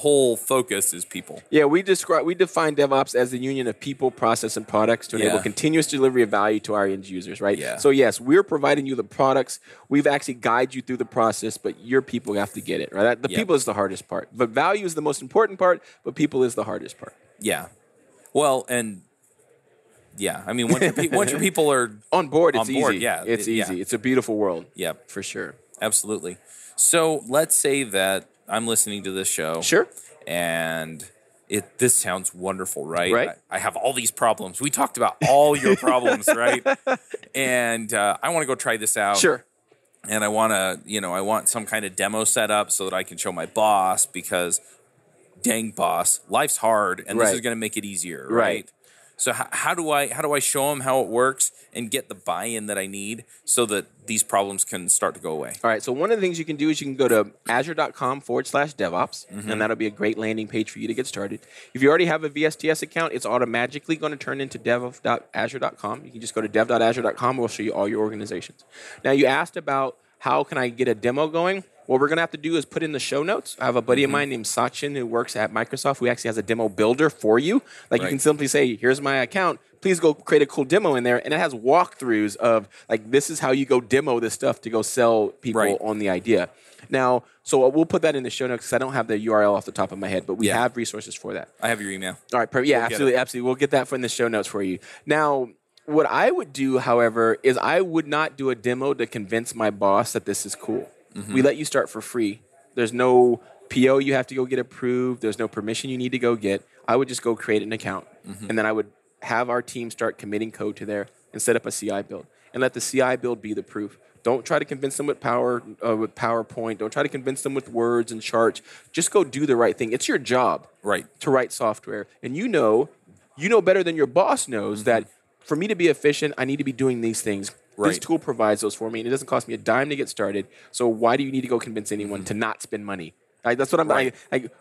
whole focus is people. Yeah, we define DevOps as the union of people, process, and products to enable continuous delivery of value to our end users, right? Yeah. So, yes, we're providing you the products. We've actually guided you through the process, but your people have to get it, right? The people is the hardest part. But value is the most important part, but people is the hardest part. Yeah. Well, and yeah, I mean, once your people are on board, it's easy. Yeah, it's easy. It's a beautiful world. Yeah, for sure. Absolutely. So let's say that I'm listening to this show. Sure. And this sounds wonderful, right? Right. I have all these problems. We talked about all your problems, right? And I want to go try this out. Sure. And I want to, I want some kind of demo set up so that I can show my boss, because dang boss, life's hard, and this is going to make it easier, right? So how do I show them how it works and get the buy-in that I need so that these problems can start to go away? All right. So one of the things you can do is you can go to azure.com/DevOps, mm-hmm. and that'll be a great landing page for you to get started. If you already have a VSTS account, it's automatically going to turn into dev.azure.com. You can just go to dev.azure.com. We'll show you all your organizations. Now, you asked about how can I get a demo going. What we're going to have to do is put in the show notes. I have a buddy mm-hmm. of mine named Sachin who works at Microsoft, who actually has a demo builder for you. You can simply say, here's my account. Please go create a cool demo in there. And it has walkthroughs of, this is how you go demo this stuff to go sell people on the idea. Now, so we'll put that in the show notes because I don't have the URL off the top of my head, but we have resources for that. I have your email. All right. Absolutely. We'll get that in the show notes for you. Now, what I would do, however, is I would not do a demo to convince my boss that this is cool. Mm-hmm. We let you start for free. There's no PO you have to go get approved. There's no permission you need to go get. I would just go create an account, mm-hmm. and then I would have our team start committing code to there and set up a CI build, and let the CI build be the proof. Don't try to convince them with PowerPoint. Don't try to convince them with words and charts. Just go do the right thing. It's your job to write software, and you know better than your boss knows mm-hmm. that for me to be efficient, I need to be doing these things. This tool provides those for me, and it doesn't cost me a dime to get started. So why do you need to go convince anyone mm-hmm. to not spend money? That's what I'm like.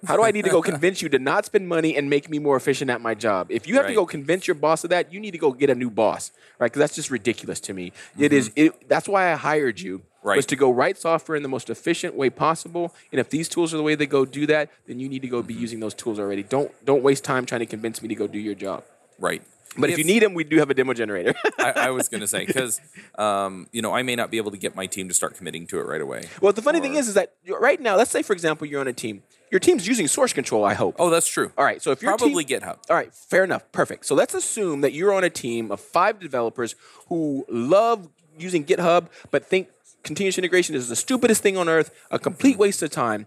How do I need to go convince you to not spend money and make me more efficient at my job? If you have to go convince your boss of that, you need to go get a new boss, right? Because that's just ridiculous to me. Mm-hmm. It is. That's why I hired you was to go write software in the most efficient way possible. And if these tools are the way they go do that, then you need to go mm-hmm. be using those tools already. Don't waste time trying to convince me to go do your job. Right. But if you need them, we do have a demo generator. I was going to say, because, I may not be able to get my team to start committing to it right away. Well, the funny thing is that right now, let's say, for example, you're on a team. Your team's using source control, I hope. Oh, that's true. All right. So if your probably team, GitHub. All right. Fair enough. Perfect. So let's assume that you're on a team of 5 developers who love using GitHub, but think continuous integration is the stupidest thing on earth, a complete waste of time.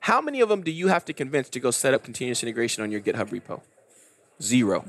How many of them do you have to convince to go set up continuous integration on your GitHub repo? Zero.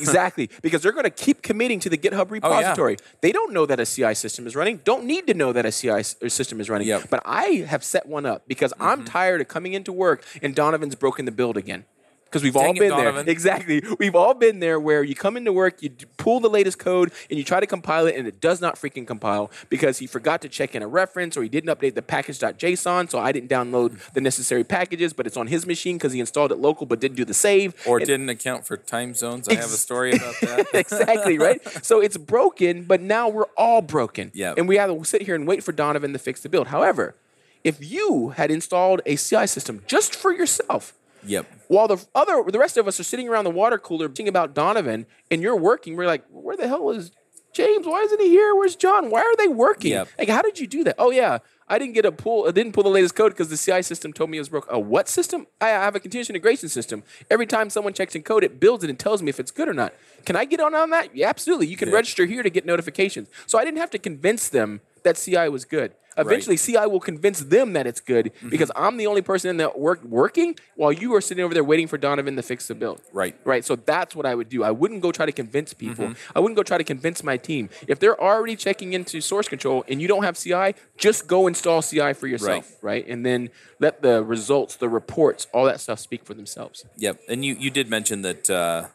Exactly. Because they're going to keep committing to the GitHub repository. Oh, yeah. They don't know that a CI system is running. Don't need to know that a CI system is running. Yep. But I have set one up because mm-hmm. I'm tired of coming into work and Donovan's broken the build again. Because we've all been there. Exactly. We've all been there where you come into work, you pull the latest code, and you try to compile it, and it does not freaking compile because he forgot to check in a reference, or he didn't update the package.json, so I didn't download the necessary packages, but it's on his machine because he installed it local but didn't do the save. Or didn't account for time zones. I have a story about that. Exactly, right? So it's broken, but now we're all broken. Yep. And we have to sit here and wait for Donovan to fix the build. However, if you had installed a CI system just for yourself, yep. while the rest of us are sitting around the water cooler thinking about Donovan, and you're working, we're like, where the hell is James? Why isn't he here? Where's John? Why are they working? Yep. How did you do that? Oh yeah, I didn't pull the latest code because the CI system told me it was broke. A what system? I have a continuous integration system. Every time someone checks in code, it builds it and tells me if it's good or not. Can I get on that? Yeah, absolutely. You can register here to get notifications. So I didn't have to convince them that CI was good. Eventually, CI will convince them that it's good mm-hmm. because I'm the only person in the working while you are sitting over there waiting for Donovan to fix the build. Right. So that's what I would do. I wouldn't go try to convince people. Mm-hmm. I wouldn't go try to convince my team. If they're already checking into source control and you don't have CI, just go install CI for yourself, right? And then let the results, the reports, all that stuff speak for themselves. Yep. And you did mention that...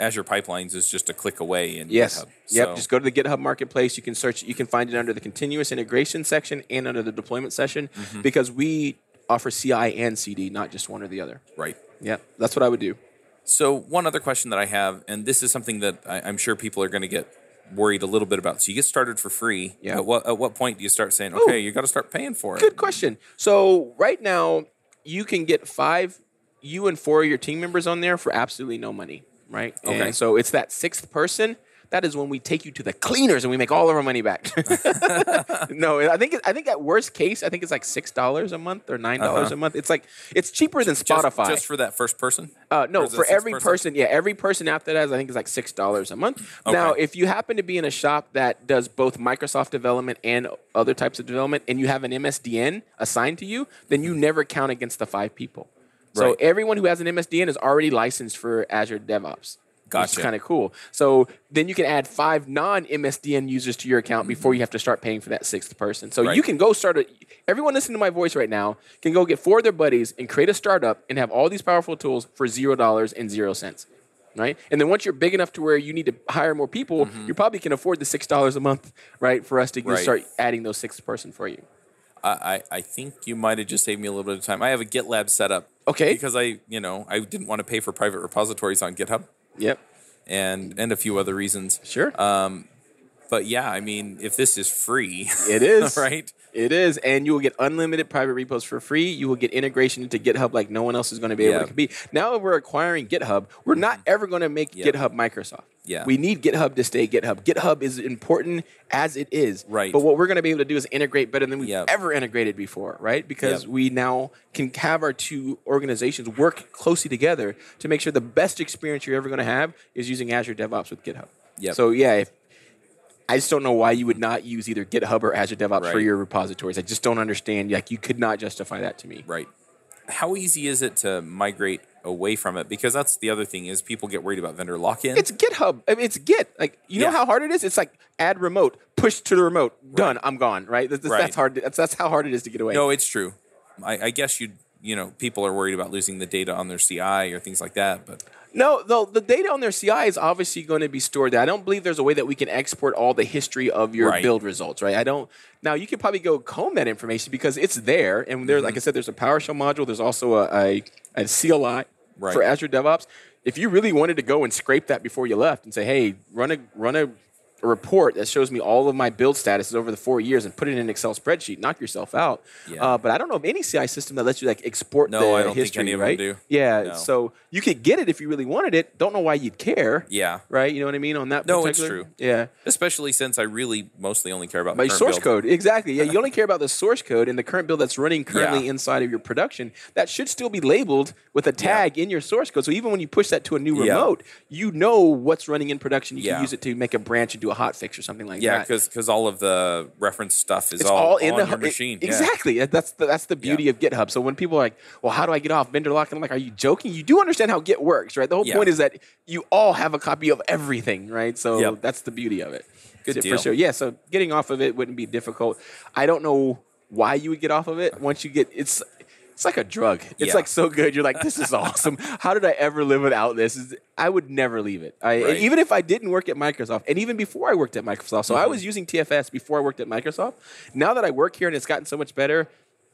Azure Pipelines is just a click away in GitHub. Yep. Just go to the GitHub marketplace. You can search. You can find it under the continuous integration section and under the deployment section because we offer CI and CD, not just one or the other. Right. Yeah. That's what I would do. So one other question that I have, and this is something that I'm sure people are going to get worried a little bit about. So you get started for free. Yeah. At what point do you start saying, okay, you got to start paying for it? Good question. So right now you can get 5, you and 4 of your team members on there for absolutely no money. Right? Okay. And so it's that 6th person That is when we take you to the cleaners and we make all of our money back. No, I think at worst case, I think it's like $6 a month or $9 a month. It's like it's cheaper than Spotify. Just for that first person? No, for every person. Yeah, every person after that, I think it's like $6 a month. Okay. Now, if you happen to be in a shop that does both Microsoft development and other types of development, and you have an MSDN assigned to you, then you never count against the 5 people. So everyone who has an MSDN is already licensed for Azure DevOps. Gotcha. Which is kind of cool. So then you can add 5 non-MSDN users to your account before you have to start paying for that 6th person. So you can go start everyone listening to my voice right now can go get 4 of their buddies and create a startup and have all these powerful tools for $0.00. Right? And then once you're big enough to where you need to hire more people, you probably can afford the $6 a month, right, for us to start adding those 6th person for you. I think you might have just saved me a little bit of time. I have a GitLab set up. Okay. Because I didn't want to pay for private repositories on GitHub. Yep. And a few other reasons. Sure. But yeah, I mean, if this is free. It is. Right? It is. And you will get unlimited private repos for free. You will get integration into GitHub like no one else is going to be able to compete. Now that we're acquiring GitHub, we're not ever going to make GitHub Microsoft. Yeah. We need GitHub to stay GitHub. GitHub is important as it is. Right. But what we're going to be able to do is integrate better than we've ever integrated before, right? Because we now can have our 2 organizations work closely together to make sure the best experience you're ever going to have is using Azure DevOps with GitHub. Yep. So yeah, I just don't know why you would not use either GitHub or Azure DevOps for your repositories. I just don't understand. Like, you could not justify that to me. Right. How easy is it to migrate away from it? Because that's the other thing is people get worried about vendor lock-in. It's GitHub. I mean, it's Git. Like, you know how hard it is? It's like add remote, push to the remote, done, I'm gone, right? That's hard. That's how hard it is to get away. No, it's true. I guess people are worried about losing the data on their CI or things like that, but... No, though the data on their CI is obviously going to be stored there. I don't believe there's a way that we can export all the history of your build results, right? Now, you could probably go comb that information because it's there. And there's, like I said, there's a PowerShell module. There's also a CLI for Azure DevOps. If you really wanted to go and scrape that before you left and say, hey, run a report that shows me all of my build statuses over the 4 years and put it in an Excel spreadsheet, knock yourself out. Yeah. But I don't know of any CI system that lets you export the history, right? No, I don't think any of them do. Yeah, no. So you could get it if you really wanted it. Don't know why you'd care. Yeah. Right? You know what I mean? On that particular... No, it's true. Yeah. Especially since I really mostly only care about my source build code. Exactly. Yeah, you only care about the source code and the current build that's running currently inside of your production. That should still be labeled with a tag in your source code. So even when you push that to a new remote, you know what's running in production. You can use it to make a branch and do a hot fix or something like that. Yeah, because all of the reference stuff is all in the machine. Exactly. Yeah. That's the beauty of GitHub. So when people are like, well, how do I get off vendor lock? And I'm like, are you joking? You do understand how Git works, right? The whole point is that you all have a copy of everything, right? So that's the beauty of it. Good deal. For sure. Yeah, so getting off of it wouldn't be difficult. I don't know why you would get off of it. Once you get... It's like a drug. It's like so good. You're like, this is awesome. How did I ever live without this? I would never leave it. Even if I didn't work at Microsoft, and even before I worked at Microsoft. So I was using TFS before I worked at Microsoft. Now that I work here and it's gotten so much better,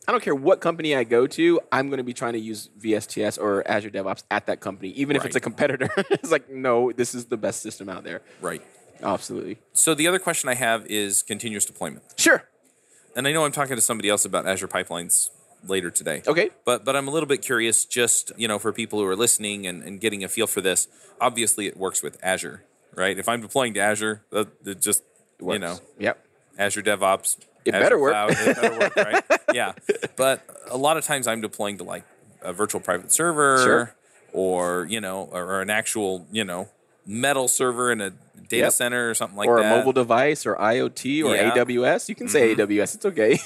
I don't care what company I go to, I'm going to be trying to use VSTS or Azure DevOps at that company, even if it's a competitor. It's like, no, this is the best system out there. Right. Absolutely. So the other question I have is continuous deployment. Sure. And I know I'm talking to somebody else about Azure Pipelines later today. Okay. But I'm a little bit curious just, for people who are listening and getting a feel for this. Obviously, it works with Azure, right? If I'm deploying to Azure, it just, Azure DevOps. It better work, right? Yeah. But a lot of times I'm deploying to like a virtual private server or, or an actual, metal server in a data center or something like that. Or a mobile device or IoT or AWS. You can say AWS. It's okay.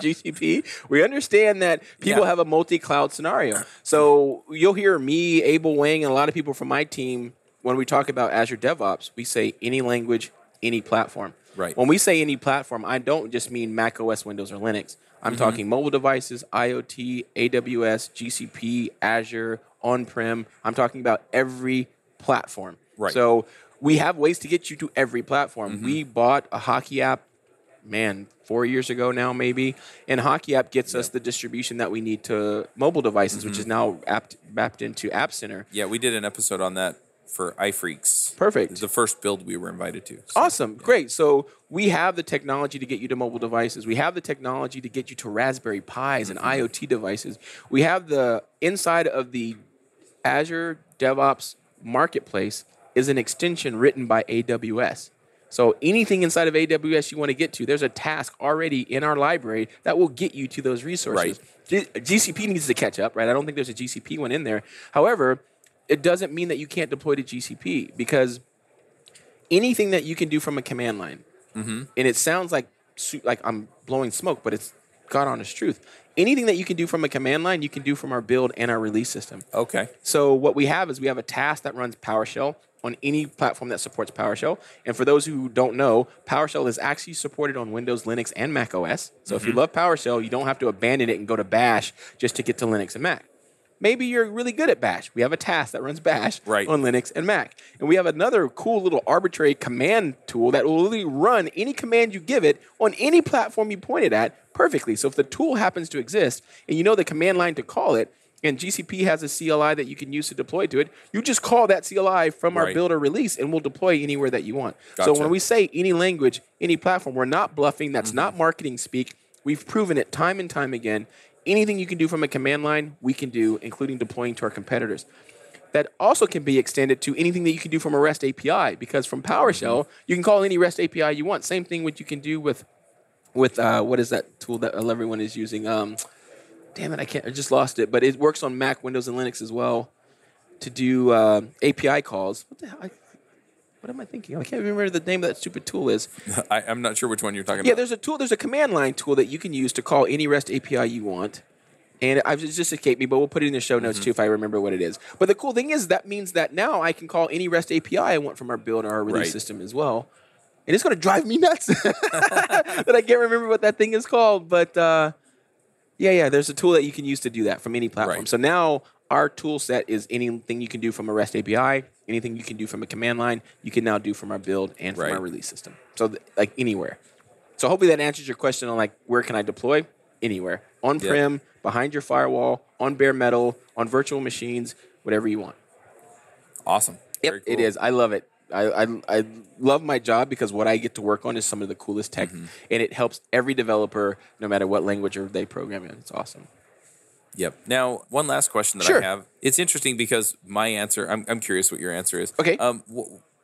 GCP. We understand that people have a multi-cloud scenario. So you'll hear me, Abel Wang, and a lot of people from my team, when we talk about Azure DevOps, we say any language, any platform. Right. When we say any platform, I don't just mean Mac OS, Windows, or Linux. I'm talking mobile devices, IoT, AWS, GCP, Azure, on-prem. I'm talking about every platform. Right. So we have ways to get you to every platform. We bought a HockeyApp, 4 years ago now maybe, and HockeyApp gets us the distribution that we need to mobile devices, which is now mapped into App Center. Yeah, we did an episode on that for iFreaks. Perfect. The first build we were invited to. So, awesome. Yeah. Great. So we have the technology to get you to mobile devices. We have the technology to get you to Raspberry Pis and IoT devices. We have the inside of the Azure DevOps marketplace is an extension written by AWS. So anything inside of AWS you want to get to, there's a task already in our library that will get you to those resources. Right. GCP needs to catch up, right? I don't think there's a GCP one in there. However, it doesn't mean that you can't deploy to GCP, because anything that you can do from a command line, and it sounds like I'm blowing smoke, but it's God honest truth. Anything that you can do from a command line, you can do from our build and our release system. Okay. So what we have is we have a task that runs PowerShell on any platform that supports PowerShell. And for those who don't know, PowerShell is actually supported on Windows, Linux, and Mac OS. So if you love PowerShell, you don't have to abandon it and go to Bash just to get to Linux and Mac. Maybe you're really good at Bash. We have a task that runs Bash on Linux and Mac. And we have another cool little arbitrary command tool that will literally run any command you give it on any platform you point it at perfectly. So if the tool happens to exist and you know the command line to call it, and GCP has a CLI that you can use to deploy to it, you just call that CLI from our build or release and we'll deploy anywhere that you want. Gotcha. So when we say any language, any platform, we're not bluffing. That's not marketing speak. We've proven it time and time again. Anything you can do from a command line, we can do, including deploying to our competitors. That also can be extended to anything that you can do from a REST API, because from PowerShell, you can call any REST API you want. Same thing what you can do with what is that tool that everyone is using? Damn it, I just lost it. But it works on Mac, Windows, and Linux as well to do API calls. What the hell? What am I thinking? I can't remember the name of that stupid tool is. I'm not sure which one you're talking about. Yeah, there's a tool. There's a command line tool that you can use to call any REST API you want. And it just escaped me, but we'll put it in the show notes too if I remember what it is. But the cool thing is that means that now I can call any REST API I want from our build or our release system as well. And it's going to drive me nuts that I can't remember what that thing is called. But yeah, there's a tool that you can use to do that from any platform. Right. So now our tool set is anything you can do from a REST API, anything you can do from a command line, you can now do from our build and from our release system. So like anywhere. So hopefully that answers your question on like where can I deploy? Anywhere. On-prem, behind your firewall, on bare metal, on virtual machines, whatever you want. Awesome. Yep, very cool. It is. I love it. I love my job because what I get to work on is some of the coolest tech, and it helps every developer no matter what language they program in. It's awesome. Yep. Now, one last question that I have. It's interesting because my answer, I'm curious what your answer is. Okay.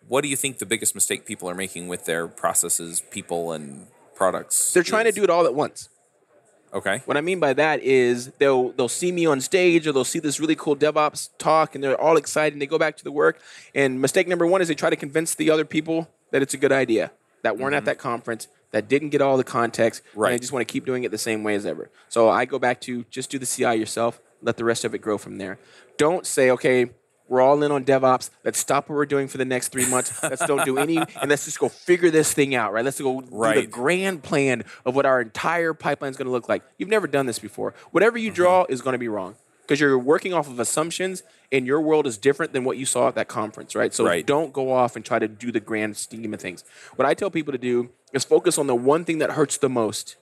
What do you think the biggest mistake people are making with their processes, people, and products? They're trying to do it all at once. Okay. What I mean by that is they'll see me on stage or they'll see this really cool DevOps talk and they're all excited and they go back to the work. And mistake number one is they try to convince the other people that it's a good idea, that weren't at that conference, that didn't get all the context, and I just want to keep doing it the same way as ever. So I go back to just do the CI yourself, let the rest of it grow from there. Don't say, okay, we're all in on DevOps, let's stop what we're doing for the next 3 months, let's don't do any, and let's just go figure this thing out, right? Let's go do the grand plan of what our entire pipeline is going to look like. You've never done this before. Whatever you draw is going to be wrong because you're working off of assumptions and your world is different than what you saw at that conference, right? So don't go off and try to do the grand scheme of things. What I tell people to do is focus on the one thing that hurts the most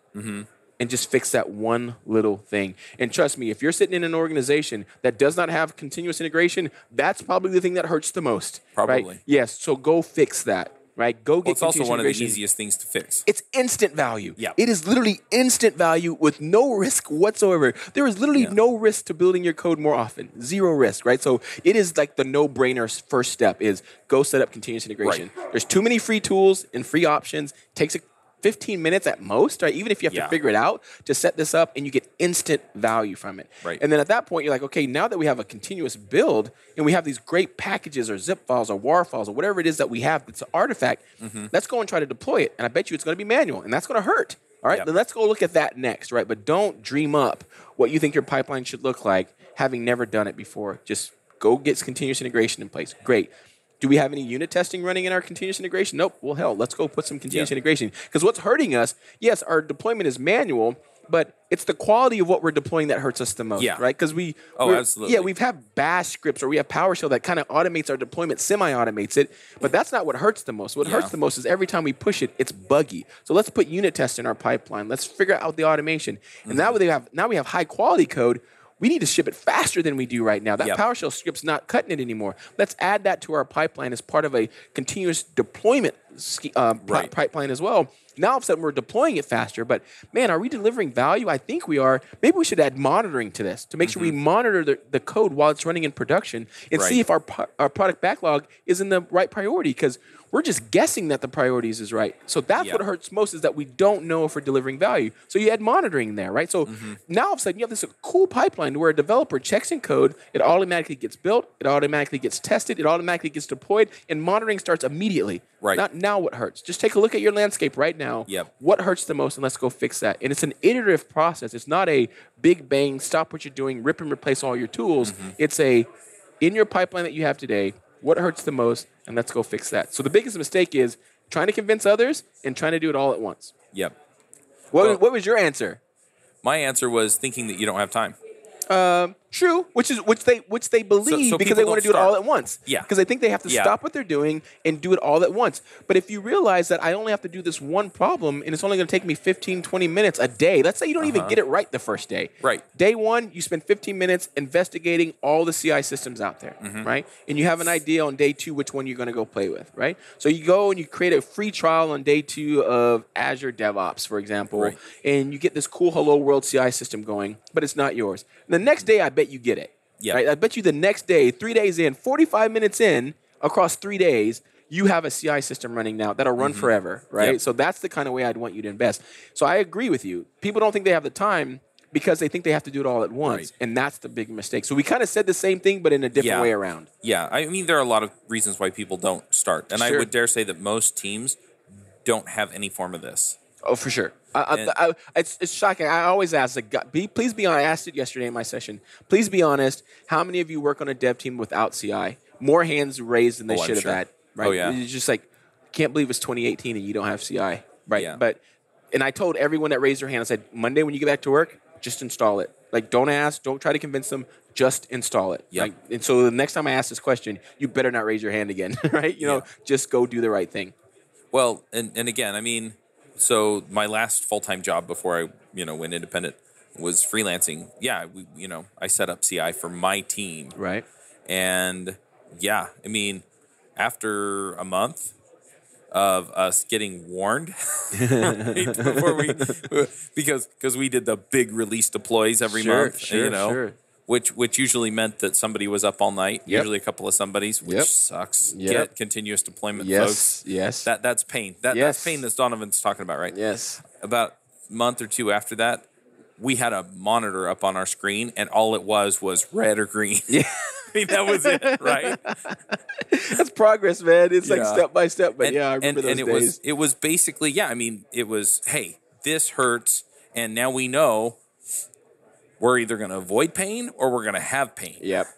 and just fix that one little thing. And trust me, if you're sitting in an organization that does not have continuous integration, that's probably the thing that hurts the most. Probably. Right? Yes, so go fix that. Right? Go get continuous integration. It's also one of the easiest things to fix. It's instant value. Yeah. It is literally instant value with no risk whatsoever. There is literally no risk to building your code more often. Zero risk, right? So it is like the no-brainer first step is go set up continuous integration. Right. There's too many free tools and free options. It takes 15 minutes at most, right? Even if you have to figure it out to set this up and you get instant value from it. Right. And then at that point, you're like, okay, now that we have a continuous build and we have these great packages or zip files or WAR files or whatever it is that we have that's an artifact, let's go and try to deploy it. And I bet you it's going to be manual and that's going to hurt. All right, then let's go look at that next, right? But don't dream up what you think your pipeline should look like having never done it before. Just go get continuous integration in place. Great. Do we have any unit testing running in our continuous integration? Nope. Well, hell, let's go put some continuous integration. Because what's hurting us, yes, our deployment is manual, but it's the quality of what we're deploying that hurts us the most, right? Because we've had Bash scripts or we have PowerShell that kind of automates our deployment, semi-automates it, but that's not what hurts the most. What hurts the most is every time we push it, it's buggy. So let's put unit tests in our pipeline. Let's figure out the automation. And now we have high-quality code. We need to ship it faster than we do right now. That PowerShell script's not cutting it anymore. Let's add that to our pipeline as part of a continuous deployment pipeline as well. Now all of a sudden we're deploying it faster, but man, are we delivering value? I think we are. Maybe we should add monitoring to this to make sure we monitor the code while it's running in production and see if our product backlog is in the right priority, because we're just guessing that the priorities is right. So that's what hurts most, is that we don't know if we're delivering value. So you add monitoring there, right? So now all of a sudden you have this cool pipeline where a developer checks in code, it automatically gets built, it automatically gets tested, it automatically gets deployed, and monitoring starts immediately. Right. Not now what hurts. Just take a look at your landscape right now. What hurts the most, and let's go fix that. And it's an iterative process. It's not a big bang, stop what you're doing, rip and replace all your tools. It's a, in your pipeline that you have today, what hurts the most, and let's go fix that. So the biggest mistake is trying to convince others and trying to do it all at once. What was your answer? My answer was thinking that you don't have time. True, which they believe because they want to do it all at once. Because they think they have to stop what they're doing and do it all at once. But if you realize that I only have to do this one problem and it's only going to take me 15, 20 minutes a day. Let's say you don't even get it right the first day. Day one, you spend 15 minutes investigating all the CI systems out there, right? And you have an idea on day two which one you're going to go play with, right? So you go and you create a free trial on day two of Azure DevOps, for example, and you get this cool hello world CI system going, but it's not yours. And the next day, I bet you get it. Right? I bet you the next day, 3 days in, 45 minutes in, across 3 days, you have a CI system running now that'll run forever, right? So that's the kind of way I'd want you to invest. So I agree with you. People don't think they have the time because they think they have to do it all at once, and that's the big mistake. So we kind of said the same thing, but in a different way around. I mean, there are a lot of reasons why people don't start, and I would dare say that most teams don't have any form of this. Oh, for sure. It's shocking. I always ask, please be honest. I asked it yesterday in my session. Please be honest. How many of you work on a dev team without CI? More hands raised than they should have had. Right? Oh, yeah. It's just like, can't believe it's 2018 and you don't have CI. Right? Yeah. And I told everyone that raised their hand, I said, Monday when you get back to work, just install it. Like, don't ask. Don't try to convince them. Just install it. Like, and so the next time I ask this question, you better not raise your hand again. Right? You know, just go do the right thing. Well, and again, I mean... So my last full-time job before I, went independent was freelancing. I set up CI for my team. Right. And after a month of us getting warned because we did the big release deploys every month, which usually meant that somebody was up all night, usually a couple of somebodies, which sucks. Get continuous deployment, folks. That's pain. That's pain that Donovan's talking about, right? About a month or two after that, we had a monitor up on our screen, and all it was red or green. I mean, that was it, right? That's progress, man. It's like step by step, but I remember those days. It was basically, it was, hey, this hurts, and now we know we're either going to avoid pain or we're going to have pain.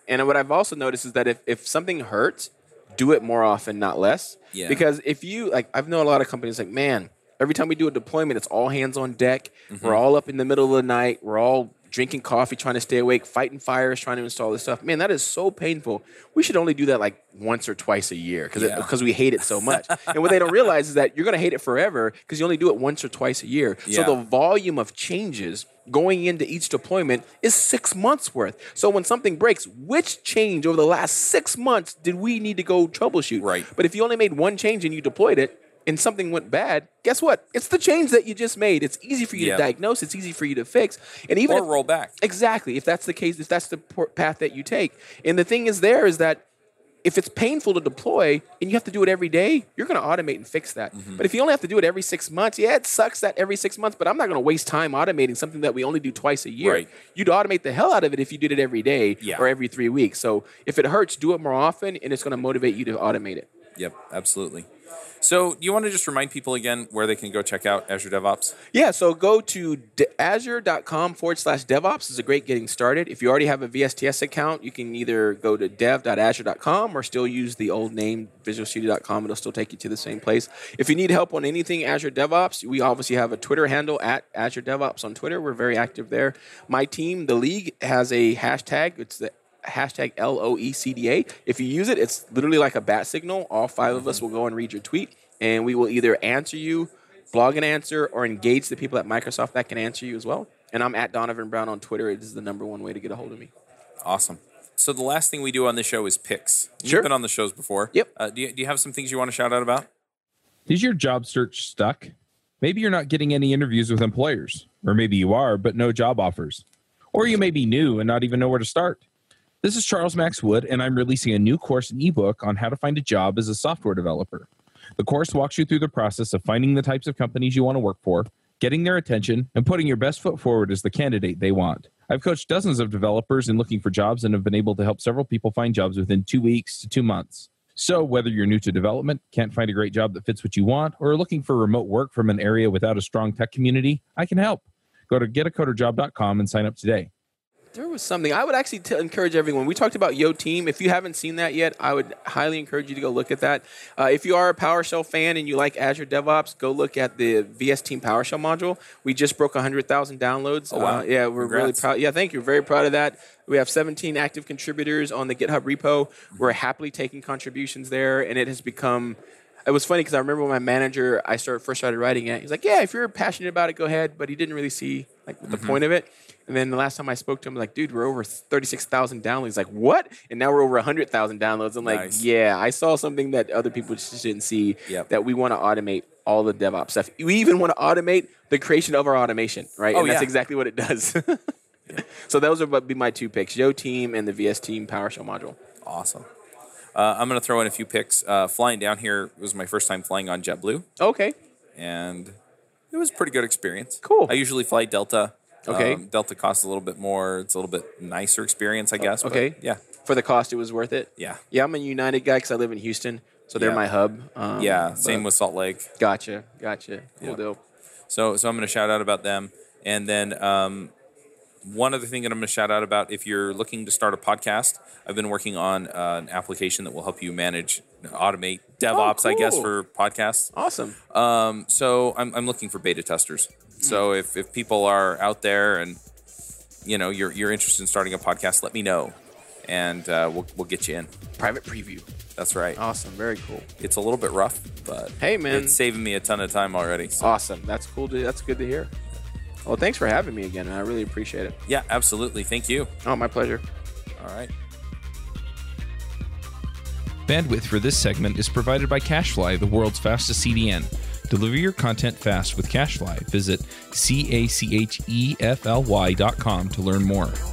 And what I've also noticed is that if something hurts, do it more often, not less. Because if you, I've known a lot of companies every time we do a deployment, it's all hands on deck. We're all up in the middle of the night. We're all drinking coffee, trying to stay awake, fighting fires, trying to install this stuff. Man, that is so painful. We should only do that once or twice a year because we hate it so much. And what they don't realize is that you're going to hate it forever because you only do it once or twice a year. So the volume of changes going into each deployment is 6 months worth. So when something breaks, which change over the last 6 months did we need to go troubleshoot? Right. But if you only made one change and you deployed it, and something went bad, guess what? It's the change that you just made. It's easy for you to diagnose. It's easy for you to fix. And even roll back. Exactly. If that's the case, if that's the path that you take. And the thing is that if it's painful to deploy and you have to do it every day, you're going to automate and fix that. But if you only have to do it every 6 months, it sucks that every 6 months, but I'm not going to waste time automating something that we only do twice a year. You'd automate the hell out of it if you did it every day or every 3 weeks. So if it hurts, do it more often, and it's going to motivate you to automate it. Yep, absolutely. So you want to just remind people again where they can go check out Azure DevOps? Yeah, so go to azure.com/DevOps. It's a great getting started. If you already have a VSTS account, you can either go to dev.azure.com or still use the old name, visualstudio.com. It'll still take you to the same place. If you need help on anything Azure DevOps, we obviously have a Twitter handle at Azure DevOps on Twitter. We're very active there. My team, the league, has a hashtag. It's the hashtag LOECDA. If you use it, it's literally like a bat signal. All five of us will go and read your tweet, and we will either answer you, blog an answer, or engage the people at Microsoft that can answer you as well. And I'm at Donovan Brown on Twitter. It is the number one way to get a hold of me. Awesome. So the last thing we do on the show is picks. You've been on the shows before. Do you have some things you want to shout out about? Is your job search stuck? Maybe you're not getting any interviews with employers, or maybe you are, but no job offers. Or you may be new and not even know where to start. This is Charles Max Wood, and I'm releasing a new course and ebook on how to find a job as a software developer. The course walks you through the process of finding the types of companies you want to work for, getting their attention, and putting your best foot forward as the candidate they want. I've coached dozens of developers in looking for jobs and have been able to help several people find jobs within 2 weeks to 2 months. So whether you're new to development, can't find a great job that fits what you want, or are looking for remote work from an area without a strong tech community, I can help. Go to getacoderjob.com and sign up today. There was something. I would actually encourage everyone. We talked about Yo Team. If you haven't seen that yet, I would highly encourage you to go look at that. If you are a PowerShell fan and you like Azure DevOps, go look at the VS Team PowerShell module. We just broke 100,000 downloads. Oh, wow. Yeah, we're really proud. Yeah, thank you. Very proud of that. We have 17 active contributors on the GitHub repo. We're happily taking contributions there, and it has become... It was funny because I remember when my manager, I first started writing it. He's like, yeah, if you're passionate about it, go ahead. But he didn't really see like the point of it. And then the last time I spoke to him, I was like, dude, we're over 36,000 downloads. He's like, what? And now we're over 100,000 downloads. I'm like, yeah, I saw something that other people just didn't see that we want to automate all the DevOps stuff. We even want to automate the creation of our automation, right? And that's exactly what it does. So those would be my two picks, Yo Team and the VS Team PowerShell module. Awesome. I'm going to throw in a few picks. Flying down here was my first time flying on JetBlue. Okay. And it was a pretty good experience. Cool. I usually fly Delta. Okay. Delta costs a little bit more. It's a little bit nicer experience, I guess. Okay. But yeah. For the cost, it was worth it? Yeah. Yeah, I'm a United guy because I live in Houston, so they're my hub. Same with Salt Lake. Gotcha. Cool deal. So I'm going to shout out about them. And then... one other thing that I'm going to shout out about, if you're looking to start a podcast, I've been working on an application that will help you manage, automate DevOps, I guess, for podcasts. Awesome. So I'm looking for beta testers. So if people are out there and you're interested in starting a podcast, let me know, and we'll get you in. Private preview. That's right. Awesome. Very cool. It's a little bit rough, but hey, man, it's saving me a ton of time already. So. Awesome. That's cool. That's good to hear. Well, thanks for having me again, man. I really appreciate it. Yeah, absolutely. Thank you. Oh, my pleasure. All right. Bandwidth for this segment is provided by CacheFly, the world's fastest CDN. Deliver your content fast with CacheFly. Visit CacheFly.com to learn more.